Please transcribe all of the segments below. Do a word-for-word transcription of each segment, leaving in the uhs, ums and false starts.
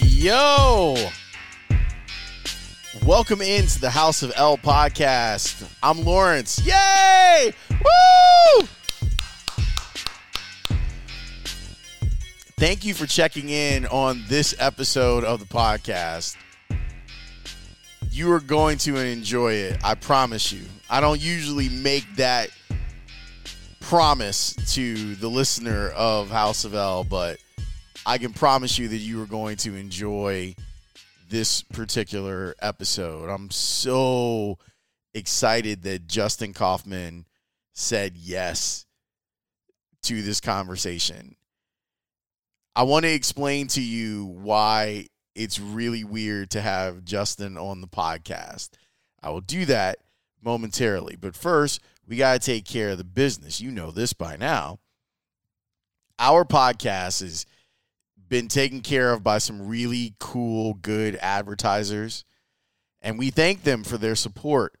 Yo! Welcome into the House of L podcast. I'm Lawrence. Yay! Woo! Thank you for checking in on this episode of the podcast. You are going to enjoy it. I promise you. I don't usually make that promise to the listener of House of L, but I can promise you that you are going to enjoy this particular episode. I'm so excited that Justin Kaufman said yes to this conversation. I want to explain to you why it's really weird to have Justin on the podcast. I will do that momentarily. But first, we got to take care of the business. You know this by now. Our podcast is been taken care of by some really cool, good advertisers. And we thank them for their support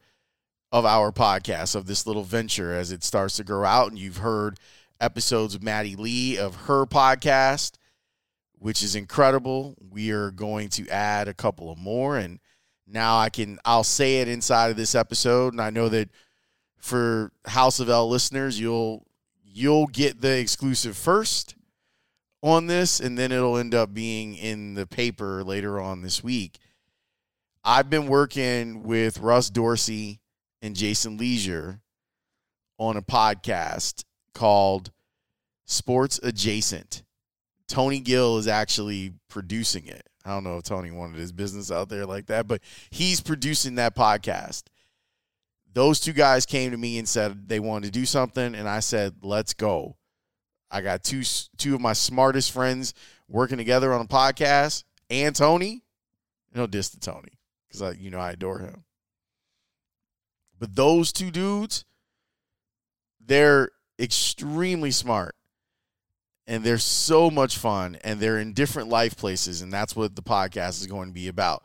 of our podcast, of this little venture as it starts to grow out. And you've heard episodes of Maddie Lee of her podcast, which is incredible. We are going to add a couple of more. And now I can, I'll say it inside of this episode. And I know that for House of L listeners, you'll, you'll get the exclusive first on this, and then it'll end up being in the paper later on this week. I've been working with Russ Dorsey and Jason Leisure on a podcast called Sports Adjacent. Tony Gill is actually producing it. I don't know if Tony wanted his business out there like that, but he's producing that podcast. Those two guys came to me and said they wanted to do something, and I said, let's go. I got two two of my smartest friends working together on a podcast, and Tony. No diss to Tony, because I, you know, I adore him. But those two dudes, they're extremely smart, and they're so much fun, and they're in different life places, and that's what the podcast is going to be about.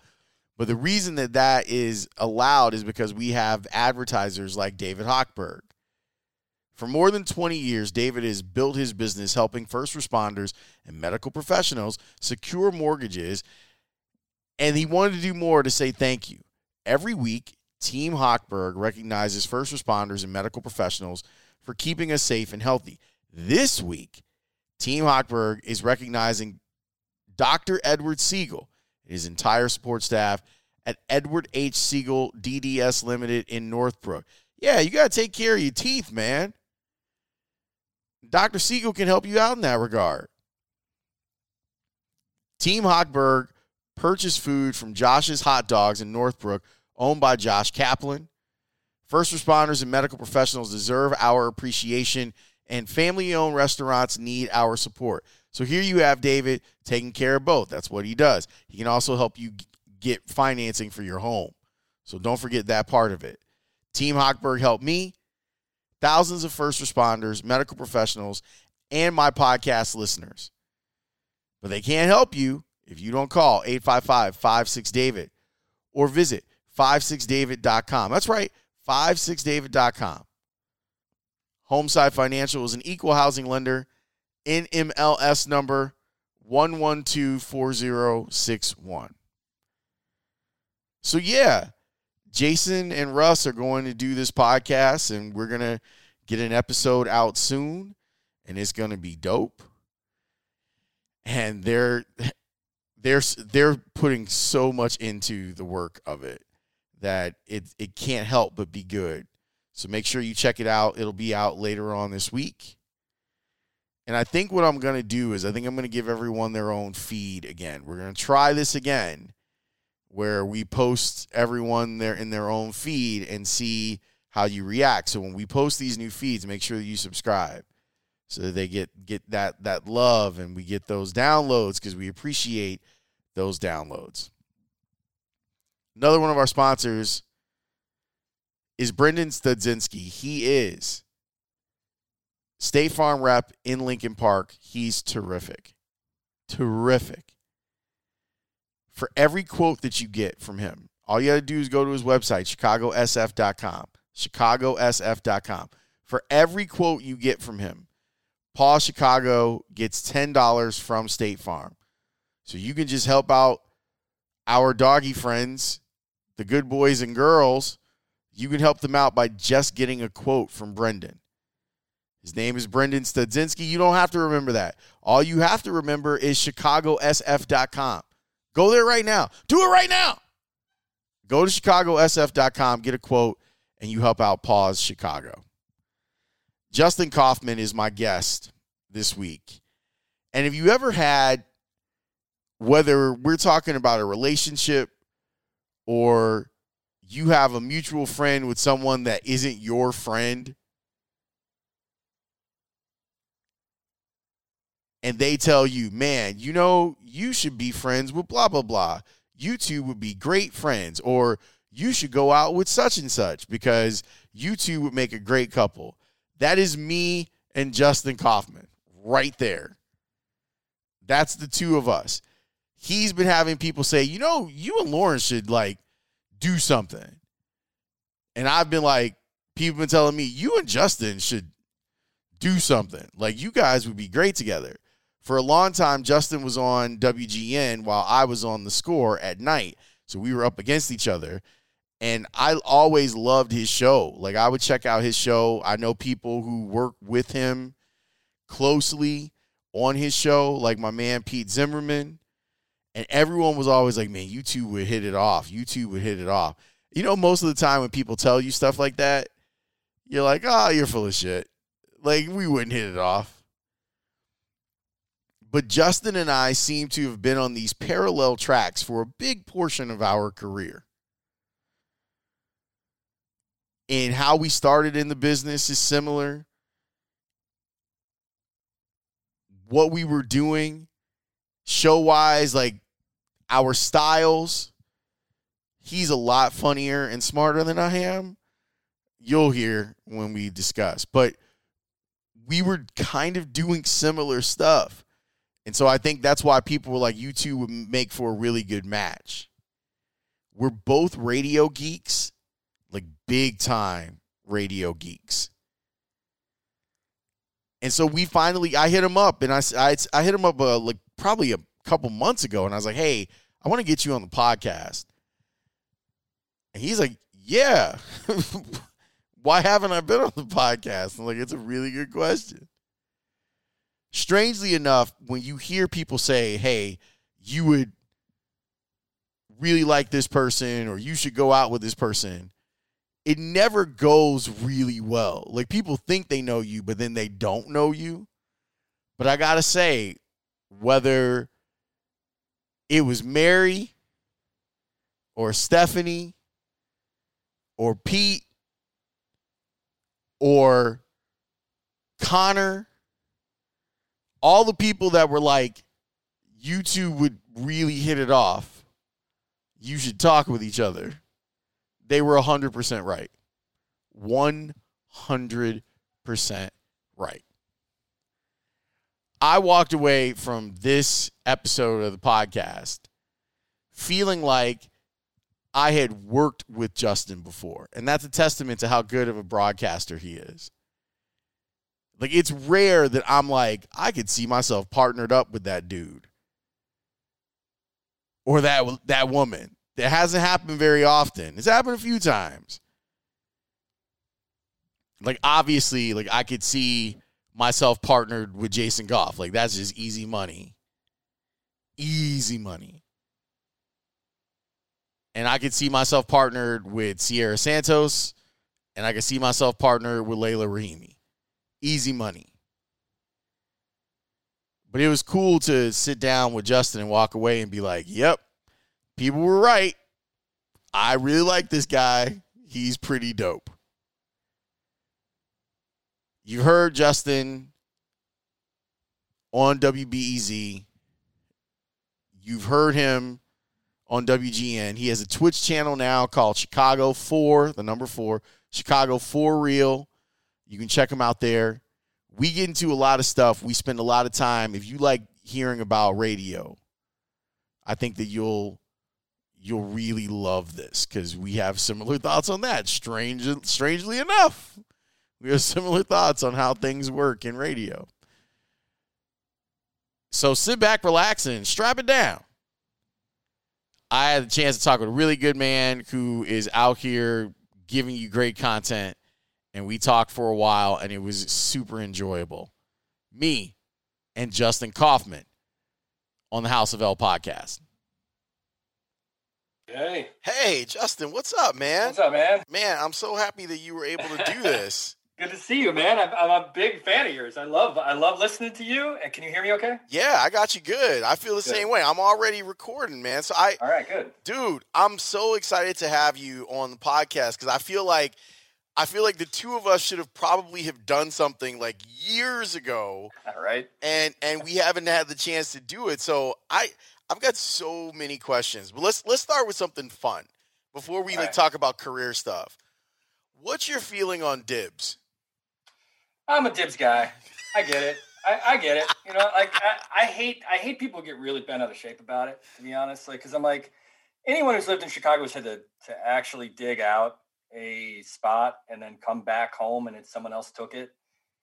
But the reason that that is allowed is because we have advertisers like David Hochberg. For more than twenty years, David has built his business helping first responders and medical professionals secure mortgages, and he wanted to do more to say thank you. Every week, Team Hochberg recognizes first responders and medical professionals for keeping us safe and healthy. This week, Team Hochberg is recognizing Doctor Edward Siegel and his entire support staff at Edward H. Siegel D D S Limited in Northbrook. Yeah, you got to take care of your teeth, man. Doctor Siegel can help you out in that regard. Team Hochberg purchased food from Josh's Hot Dogs in Northbrook, owned by Josh Kaplan. First responders and medical professionals deserve our appreciation, and family-owned restaurants need our support. So here you have David taking care of both. That's what he does. He can also help you get financing for your home. So don't forget that part of it. Team Hochberg helped me, thousands of first responders, medical professionals, and my podcast listeners. But they can't help you if you don't call eight five five, five six, DAVID or visit five six david dot com. That's right, five six david dot com. Homeside Financial is an equal housing lender, N M L S number one one two four zero six one. So, yeah. Jason and Russ are going to do this podcast, and we're going to get an episode out soon, and it's going to be dope. And they're they're they're putting so much into the work of it that it it can't help but be good. So make sure you check it out. It'll be out later on this week. And I think what I'm going to do is I think I'm going to give everyone their own feed again. We're going to try this again where we post everyone there in their own feed and see how you react. So when we post these new feeds, make sure that you subscribe so that they get, get that, that love, and we get those downloads because we appreciate those downloads. Another one of our sponsors is Brendan Studzinski. He is State Farm rep in Lincoln Park. He's terrific. Terrific. For every quote that you get from him, all you got to do is go to his website, chicago s f dot com. chicago s f dot com. For every quote you get from him, Paws Chicago gets ten dollars from State Farm. So you can just help out our doggy friends, the good boys and girls. You can help them out by just getting a quote from Brendan. His name is Brendan Studzinski. You don't have to remember that. All you have to remember is chicago s f dot com. Go there right now. Do it right now. Go to chicago s f dot com, get a quote, and you help out Paws Chicago. Justin Kaufman is my guest this week. And if you ever had, whether we're talking about a relationship or you have a mutual friend with someone that isn't your friend, and they tell you, man, you know, you should be friends with blah, blah, blah. You two would be great friends. Or you should go out with such and such because you two would make a great couple. That is me and Justin Kaufman right there. That's the two of us. He's been having people say, you know, you and Lawrence should, like, do something. And I've been like, people been telling me, you and Justin should do something. Like, you guys would be great together. For a long time, Justin was on W G N while I was on The Score at night. So we were up against each other. And I always loved his show. Like, I would check out his show. I know people who work with him closely on his show, like my man Pete Zimmerman. And everyone was always like, man, you two would hit it off. You two would hit it off. You know, most of the time when people tell you stuff like that, you're like, oh, you're full of shit. Like, we wouldn't hit it off. But Justin and I seem to have been on these parallel tracks for a big portion of our career. And how we started in the business is similar. What we were doing, show-wise, like our styles. He's a lot funnier and smarter than I am. You'll hear when we discuss. But we were kind of doing similar stuff. And so I think that's why people were like, you two would make for a really good match. We're both radio geeks, like big time radio geeks. And so we finally, I hit him up and I, I, I hit him up uh, like probably a couple months ago. And I was like, hey, I want to get you on the podcast. And he's like, yeah, why haven't I been on the podcast? I'm like, it's a really good question. Strangely enough, when you hear people say, hey, you would really like this person or you should go out with this person, it never goes really well. Like, people think they know you, but then they don't know you. But I got to say, whether it was Mary or Stephanie or Pete or Connor, all the people that were like, you two would really hit it off. You should talk with each other. They were one hundred percent right. one hundred percent right. I walked away from this episode of the podcast feeling like I had worked with Justin before. And that's a testament to how good of a broadcaster he is. Like, it's rare that I'm like, I could see myself partnered up with that dude or that that woman. That hasn't happened very often. It's happened a few times. Like, obviously, like, I could see myself partnered with Jason Goff. Like, that's just easy money. Easy money. And I could see myself partnered with Sierra Santos, and I could see myself partnered with Layla Rahimi. Easy money. But it was cool to sit down with Justin and walk away and be like, yep, people were right. I really like this guy. He's pretty dope. You heard Justin on W B E Z. You've heard him on W G N. He has a Twitch channel now called Chicago four, the number four, Chicago four Real. You can check him out there. We get into a lot of stuff. We spend a lot of time. If you like hearing about radio, I think that you'll you'll really love this because we have similar thoughts on that. Strange, strangely enough, we have similar thoughts on how things work in radio. So sit back, relax, and strap it down. I had the chance to talk with a really good man who is out here giving you great content, and we talked for a while, and it was super enjoyable. Me and Justin Kaufman on the House of L podcast. Hey. Hey, Justin, what's up, man? What's up, man? Man, I'm so happy that you were able to do this. Good to see you, man. I'm, I'm a big fan of yours. I love I love listening to you. And can you hear me okay? Yeah, I got you good. I feel the good. Same way. I'm already recording, man. So I All right, good. Dude, I'm so excited to have you on the podcast cuz I feel like I feel like the two of us should have probably have done something like years ago. All right. And and we haven't had the chance to do it. So I I've got so many questions. But let's let's start with something fun before we All like right. talk about career stuff. What's your feeling on dibs? I'm a dibs guy. I get it. I, I get it. You know, like I, I hate I hate people who get really bent out of shape about it, to be honest. Like, because I'm like, anyone who's lived in Chicago has had to, to actually dig out a spot and then come back home and then someone else took it.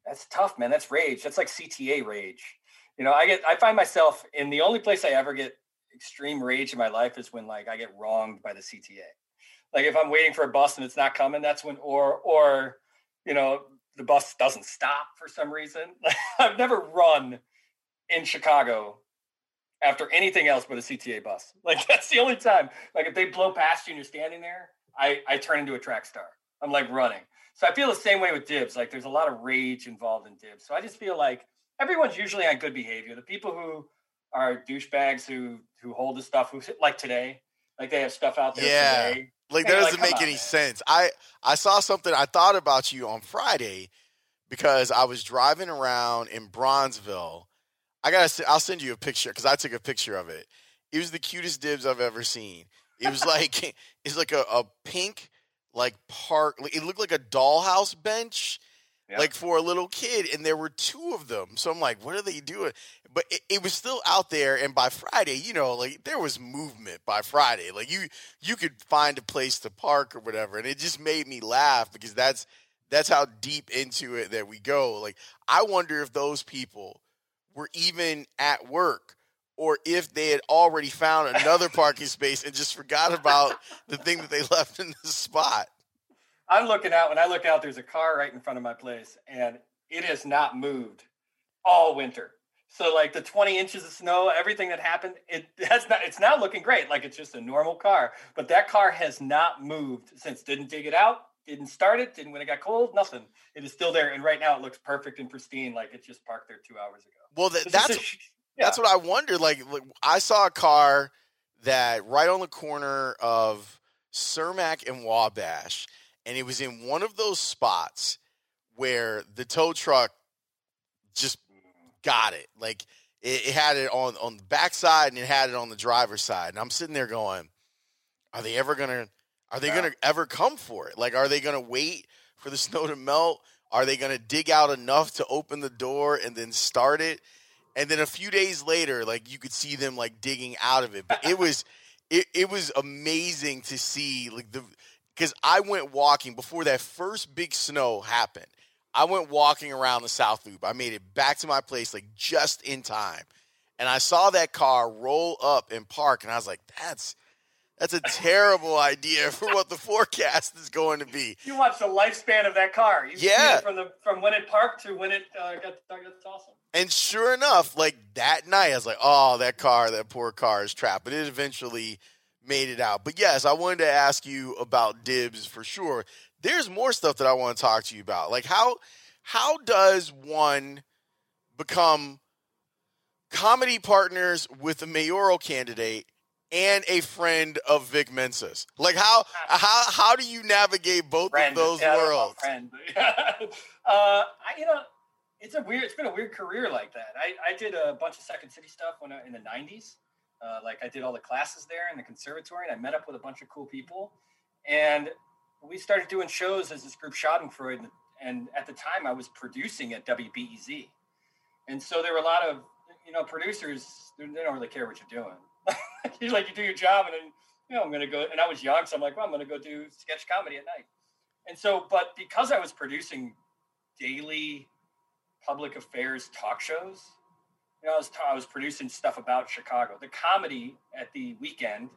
That's tough, man. That's rage. That's like C T A rage. You know, I get I find myself in the only place I ever get extreme rage in my life is when like I get wronged by the C T A. Like if I'm waiting for a bus and it's not coming, that's when or or you know. The bus doesn't stop for some reason. I've never run in Chicago after anything else but a C T A bus. Like that's the only time. Like if they blow past you and you're standing there, I, I turn into a track star. I'm like running. So I feel the same way with dibs. Like there's a lot of rage involved in dibs. So I just feel like everyone's usually on good behavior. The people who are douchebags who who hold the stuff, who like today, like they have stuff out there yeah. today. Like, that doesn't make any sense. I, I saw something, I thought about you on Friday because I was driving around in Bronzeville. I gotta, I'll send you a picture because I took a picture of it. It was the cutest dibs I've ever seen. It was like, it's like a, a pink, like, park. It looked like a dollhouse bench, yeah. like, for a little kid. And there were two of them. So I'm like, what are they doing? But it, it was still out there, and by Friday, you know, like, there was movement by Friday. Like, you you could find a place to park or whatever, and it just made me laugh because that's that's how deep into it that we go. Like, I wonder if those people were even at work or if they had already found another parking space and just forgot about the thing that they left in the spot. I'm looking out. When I look out, there's a car right in front of my place, and it has not moved all winter. So like the twenty inches of snow, everything that happened, it has not, it's now looking great. Like it's just a normal car, but that car has not moved since. Didn't dig it out. Didn't start it. Didn't when it got cold, nothing. It is still there. And right now it looks perfect and pristine. Like it just parked there two hours ago. Well, that, that's, a, yeah. that's what I wondered. Like, like I saw a car that right on the corner of Cermak and Wabash. And it was in one of those spots where the tow truck just got it. Like it, it had it on, on the backside and it had it on the driver's side. And I'm sitting there going, are they ever going to, are they yeah. going to ever come for it? Like, are they going to wait for the snow to melt? Are they going to dig out enough to open the door and then start it? And then a few days later, like you could see them like digging out of it, but it was, it, it was amazing to see like the, cause I went walking before that first big snow happened. I went walking around the South Loop. I made it back to my place, like, just in time. And I saw that car roll up and park, and I was like, that's that's a terrible idea for what the forecast is going to be. You watch the lifespan of that car. You yeah. see it from, the, from when it parked to when it uh, got – that's awesome. And sure enough, like, that night, I was like, oh, that car, that poor car is trapped. But it eventually made it out. But, yes, I wanted to ask you about dibs for sure. There's more stuff that I want to talk to you about. Like how how does one become comedy partners with a mayoral candidate and a friend of Vic Mensa's. Like, how how how do you navigate both friend. of those yeah, worlds? Friend. uh, I, you know, it's a weird. It's been a weird career like that. I, I did a bunch of Second City stuff when I, in the nineties. Uh, like I did all the classes there in the conservatory, and I met up with a bunch of cool people, and we started doing shows as this group Schadenfreude. And at the time, I was producing at W B E Z, and so there were a lot of you know producers. They don't really care what you're doing. You're like, you do your job, and then you know I'm gonna go. And I was young, so I'm like, well, I'm gonna go do sketch comedy at night. And so, but because I was producing daily public affairs talk shows, you know, I was t- I was producing stuff about Chicago. The comedy at the weekend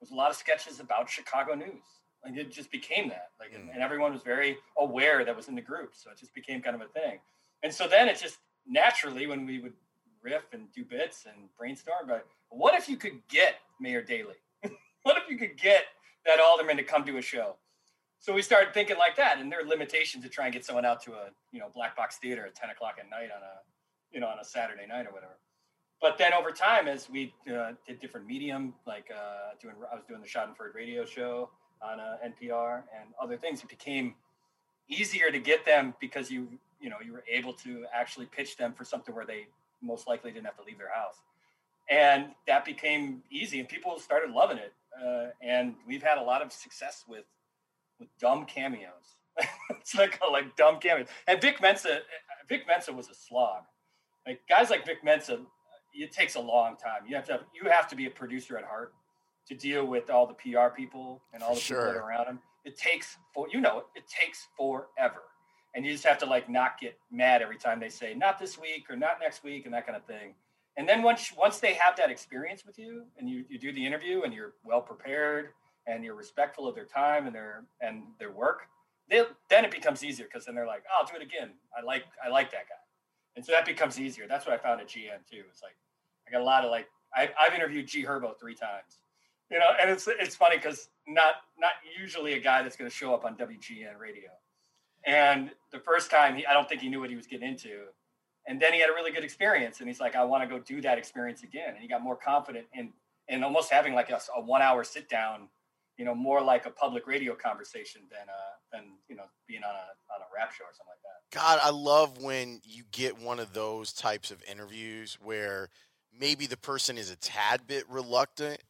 was a lot of sketches about Chicago news. Like it just became that. Like, mm. and everyone was very aware that was in the group, so it just became kind of a thing. And so then it just naturally, when we would riff and do bits and brainstorm, but what if you could get Mayor Daley? What if you could get that alderman to come to a show? So we started thinking like that, and there are limitations to try and get someone out to a, you know, black box theater at ten o'clock at night on a, you know, on a Saturday night or whatever. But then over time, as we uh, did different medium, like uh, doing, I was doing the Schadenfreude radio show on uh, N P R and other things, it became easier to get them because you, you know, you were able to actually pitch them for something where they most likely didn't have to leave their house. And that became easy, and people started loving it. Uh, and we've had a lot of success with with dumb cameos. It's like like dumb cameos. And Vic Mensa, Vic Mensa was a slog. Like guys like Vic Mensa, it takes a long time. You have to have, you have to be a producer at heart to deal with all the P R people and all the sure. people that are around him. It takes for you know it takes forever. And you just have to like not get mad every time they say not this week or not next week and that kind of thing. And then once once they have that experience with you and you, you do the interview and you're well prepared and you're respectful of their time and their and their work, they, then it becomes easier because then they're like, oh, I'll do it again. I like I like that guy. And so that becomes easier. That's what I found at G N too. It's like I got a lot of like I've I've interviewed G Herbo three times. You know, and it's it's funny because not not usually a guy that's gonna show up on W G N radio. And the first time, he I don't think he knew what he was getting into. And then he had a really good experience. And he's like, I want to go do that experience again. And he got more confident in, in almost having like a, a one-hour sit-down, you know, more like a public radio conversation than, uh, than you know, being on a on a rap show or something like that. God, I love when you get one of those types of interviews where maybe the person is a tad bit reluctant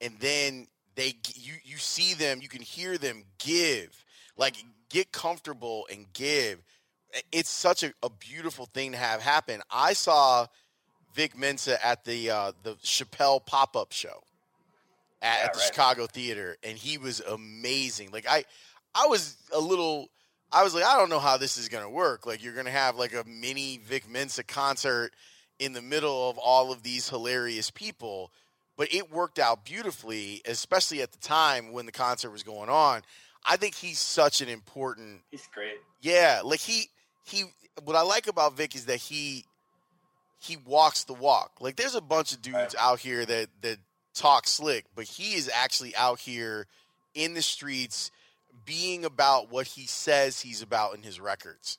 and then they you you see them, you can hear them give, like get comfortable and give. It's such a, a beautiful thing to have happen. I saw Vic Mensa at the uh, the Chappelle pop-up show at, yeah, at the right. Chicago Theater, and he was amazing. Like I, I was a little, I was like, I don't know how this is gonna work. Like you're gonna have like a mini Vic Mensa concert in the middle of all of these hilarious people, but it worked out beautifully, especially at the time when the concert was going on. I think he's such an important. He's great. Yeah, like he. He, what I like about Vic is that he, he walks the walk. Like there's a bunch of dudes right. out here that, that talk slick, but he is actually out here in the streets being about what he says he's about in his records.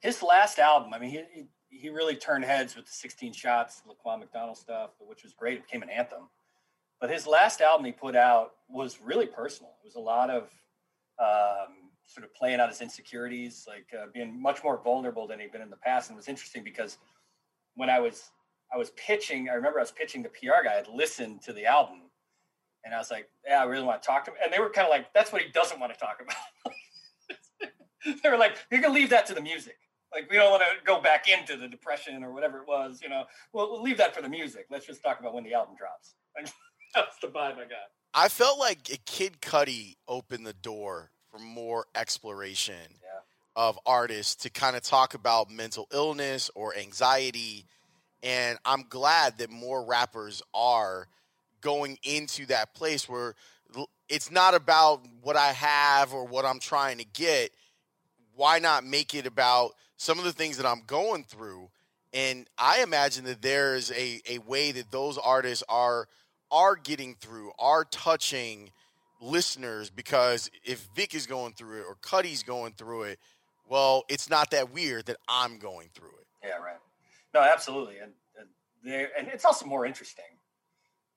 His last album, I mean, he, he, he really turned heads with the sixteen shots, the Laquan McDonald stuff, which was great. It became an anthem, but his last album he put out was really personal. It was a lot of, um, sort of playing out his insecurities, like uh, being much more vulnerable than he'd been in the past. And it was interesting because when I was, I was pitching, I remember I was pitching the P R guy, I'd listened to the album and I was like, yeah, I really want to talk to him. And they were kind of like, that's what he doesn't want to talk about. They were like, you can leave that to the music. Like, we don't want to go back into the depression or whatever it was, you know, we'll, we'll leave that for the music. Let's just talk about when the album drops. That's the vibe I got. I felt like a Kid Cudi opened the door for more exploration yeah. of artists to kind of talk about mental illness or anxiety. And I'm glad that more rappers are going into that place where it's not about what I have or what I'm trying to get. Why not make it about some of the things that I'm going through? And I imagine that there's a, a way that those artists are, are getting through, are touching listeners, because if Vic is going through it or Cudi's going through it, well, it's not that weird that I'm going through it. Yeah, right. No, absolutely. And and, and it's also more interesting.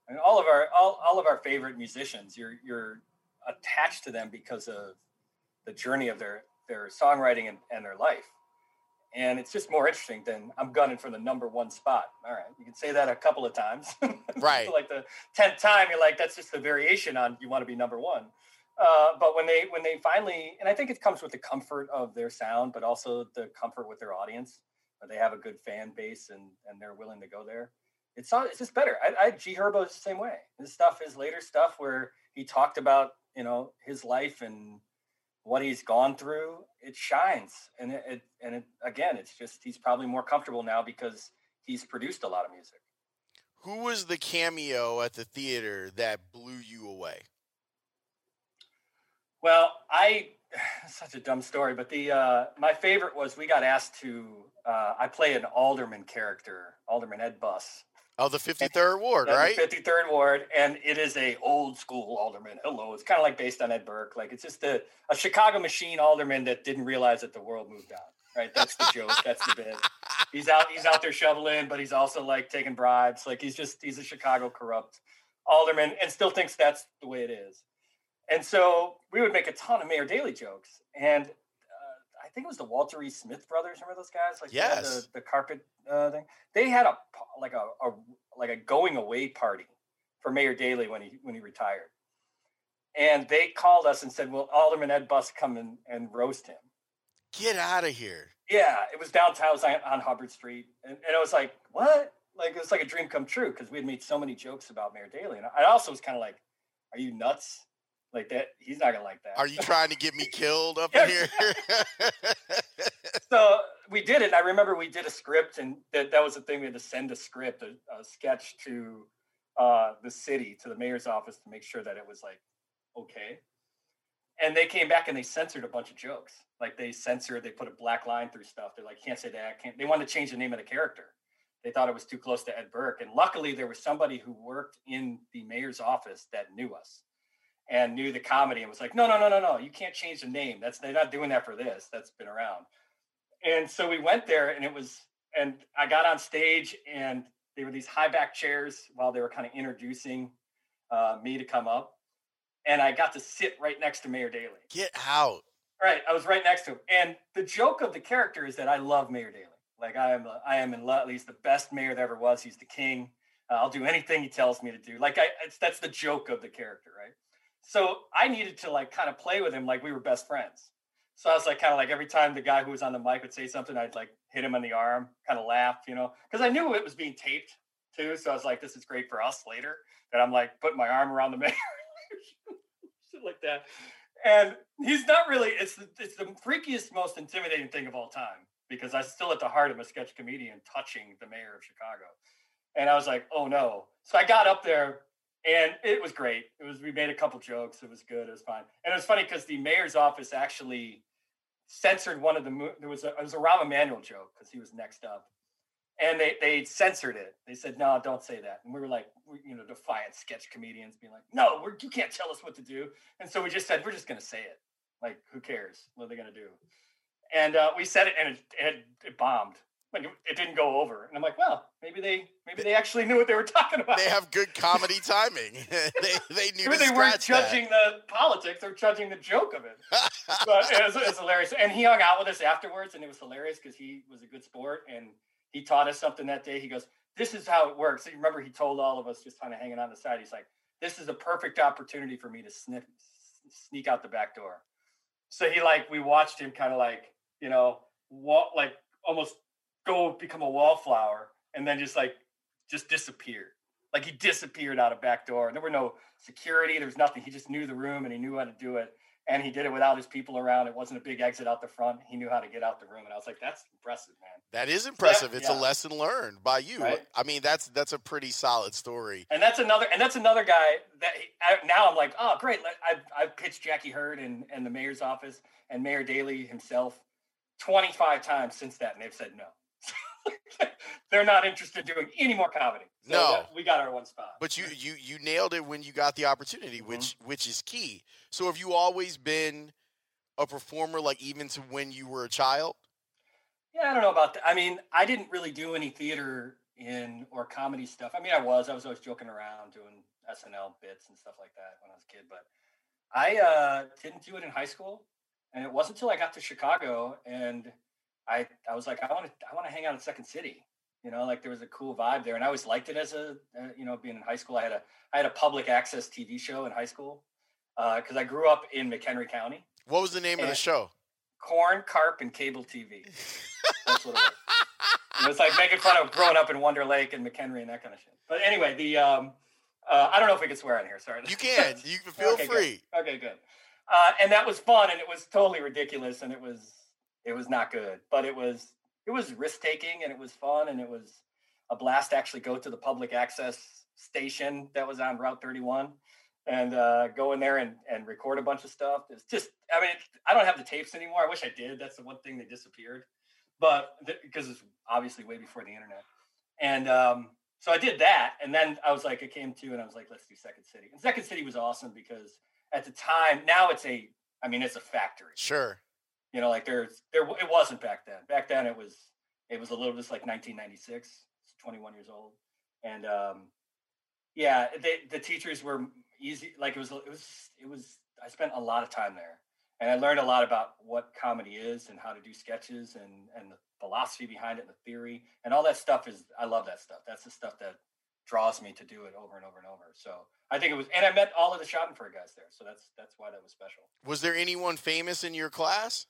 And all of our all, all of our favorite musicians, you're you're attached to them because of the journey of their their songwriting and, and their life. And it's just more interesting than I'm gunning for the number one spot. All right, you can say that a couple of times. Right. Like the tenth time, you're like, that's just a variation on you want to be number one. Uh, but when they when they finally, and I think it comes with the comfort of their sound, but also the comfort with their audience, where they have a good fan base and and they're willing to go there. It's it's just better. I, I G Herbo is the same way. His stuff, his later stuff, where he talked about, you know, his life and what he's gone through, it shines. And it, it and it, again, it's just, he's probably more comfortable now because he's produced a lot of music. Who was the cameo at the theater that blew you away? Well, I, such a dumb story, but the, uh, my favorite was we got asked to, uh, I play an alderman character, Alderman Ed Buss. Oh, the fifty-third Ward, and, right? The fifty-third Ward, and it is a old school alderman. Hello. It's kind of like based on Ed Burke. Like, it's just a, a Chicago machine alderman that didn't realize that the world moved on, right? That's the joke. That's the bit. He's out He's out there shoveling, but he's also, like, taking bribes. Like, he's just, he's a Chicago corrupt alderman and still thinks that's the way it is. And so we would make a ton of Mayor Daley jokes. And uh, I think it was the Walter E. Smith brothers. Remember those guys? Like, yes. The, the carpet uh, thing. They had a like a, a like a going away party for Mayor Daley when he when he retired. And they called us and said, "Will Alderman Ed Buss come in and roast him?" Get out of here! Yeah, it was downtown, it was on, on Hubbard Street, and, and I was like, "What?" Like, it was like a dream come true because we had made so many jokes about Mayor Daley, and I also was kind of like, "Are you nuts?" Like that, he's not gonna like that. Are you trying to get me killed up in here? So we did it. And I remember we did a script, and that, that was the thing. We had to send a script, a, a sketch to uh, the city, to the mayor's office, to make sure that it was like okay. And they came back and they censored a bunch of jokes. Like they censored, they put a black line through stuff. They're like, can't say that. Can't. They wanted to change the name of the character. They thought it was too close to Ed Burke. And luckily, there was somebody who worked in the mayor's office that knew us. And knew the comedy and was like, no, no, no, no, no, you can't change the name. That's, they're not doing that for this. That's been around. And so we went there, and it was, and I got on stage, and there were these high back chairs while they were kind of introducing uh, me to come up. And I got to sit right next to Mayor Daley. Get out. Right. I was right next to him. And the joke of the character is that I love Mayor Daley. Like I am, I am in love. He's the best mayor there ever was. He's the king. Uh, I'll do anything he tells me to do. Like I, it's, that's the joke of the character. Right. So I needed to like kind of play with him like we were best friends. So I was like kind of like every time the guy who was on the mic would say something, I'd like hit him on the arm, kind of laugh, you know, because I knew it was being taped too. So I was like, this is great for us later. And I'm like putting my arm around the mayor, shit like that. And he's not really, it's the, it's the freakiest, most intimidating thing of all time, because I still at the heart of a sketch comedian touching the mayor of Chicago. And I was like, oh no. So I got up there. And it was great. It was, we made a couple jokes. It was good. It was fine. And it was funny because the mayor's office actually censored one of the mo- there was a, it was a Rahm Emanuel joke because he was next up, and they they censored it. They said, no, don't say that. And we were like, we, you know, defiant sketch comedians being like, no, we're, you can't tell us what to do. And so we just said, we're just going to say it. Like, who cares? What are they going to do? And uh, we said it, and it, it, it bombed. Like it didn't go over, and I'm like, well, maybe they, maybe they actually knew what they were talking about. They have good comedy timing. they, they knew. Maybe to they weren't judging that. The politics; they're judging the joke of it. But it was, it was hilarious, and he hung out with us afterwards, and it was hilarious because he was a good sport, and he taught us something that day. He goes, "This is how it works." And remember, he told all of us just kind of hanging on the side. He's like, "This is a perfect opportunity for me to sniff, sneak out the back door." So he like, we watched him kind of like, you know, walk like almost. Go become a wallflower and then just like just disappeared. Like he disappeared out a back door. There were no security. There was nothing. He just knew the room and he knew how to do it. And he did it without his people around. It wasn't a big exit out the front. He knew how to get out the room. And I was like, that's impressive, man. That is impressive. That, it's yeah. a lesson learned by you. Right? I mean, that's that's a pretty solid story. And that's another and that's another guy that he, I, now I'm like, oh, great. I I pitched Jackie Hurd and, and the mayor's office and Mayor Daley himself twenty-five times since that. And they've said no. They're not interested in doing any more comedy. So no, that, we got our one spot. But you, you, you nailed it when you got the opportunity, mm-hmm. which, which is key. So have you always been a performer, like even to when you were a child? Yeah, I don't know about that. I mean, I didn't really do any theater in or comedy stuff. I mean, I was, I was always joking around doing S N L bits and stuff like that when I was a kid, but I uh, didn't do it in high school. And it wasn't until I got to Chicago and I, I was like, I want to, I want to hang out at Second City. You know, like there was a cool vibe there, and I always liked it as a, uh, you know, being in high school. I had a, I had a public access T V show in high school because uh, I grew up in McHenry County. What was the name of the show? Corn, Carp, and Cable T V. That's what it was. It was like making fun of growing up in Wonder Lake and McHenry and that kind of shit. But anyway, the um, uh, I don't know if we can swear on here. Sorry. You can. You can feel okay, free. Good. Okay, good. Uh, and that was fun, and it was totally ridiculous, and it was it was not good, but it was. It was risk-taking, and it was fun, and it was a blast to actually go to the public access station that was on Route thirty-one and uh, go in there and, and record a bunch of stuff. It's just, I mean, I don't have the tapes anymore. I wish I did. That's the one thing that disappeared, but because it's obviously way before the internet. And um, so I did that, and then I was like, I came to, and I was like, let's do Second City. And Second City was awesome because at the time, now it's a, I mean, it's a factory. Sure. You know, like there's there, it wasn't back then. Back then it was, it was a little bit like nineteen ninety-six, it's twenty-one years old. And um, yeah, they, the teachers were easy. Like it was, it was, it was, I spent a lot of time there and I learned a lot about what comedy is and how to do sketches and, and the philosophy behind it and the theory and all that stuff is, I love that stuff. That's the stuff that draws me to do it over and over and over. So I think it was, and I met all of the Schadenfreude guys there. So that's, that's why that was special. Was there anyone famous in your class?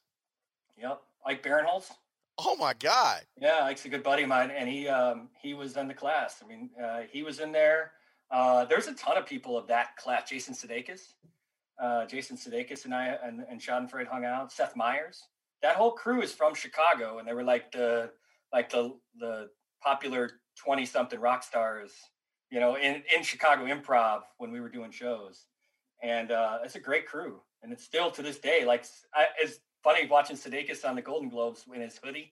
Yep. Ike Barinholtz. Oh my God. Yeah. Ike's a good buddy of mine. And he, um, he was in the class. I mean, uh, he was in there. Uh, there's a ton of people of that class. Jason Sudeikis, uh, Jason Sudeikis and I, and, and Schadenfreude hung out. Seth Meyers, that whole crew is from Chicago. And they were like the, like the, the popular twenty something rock stars, you know, in, in Chicago improv when we were doing shows. And, uh, it's a great crew. And it's still to this day, like I, as, funny watching Sudeikis on the Golden Globes in his hoodie,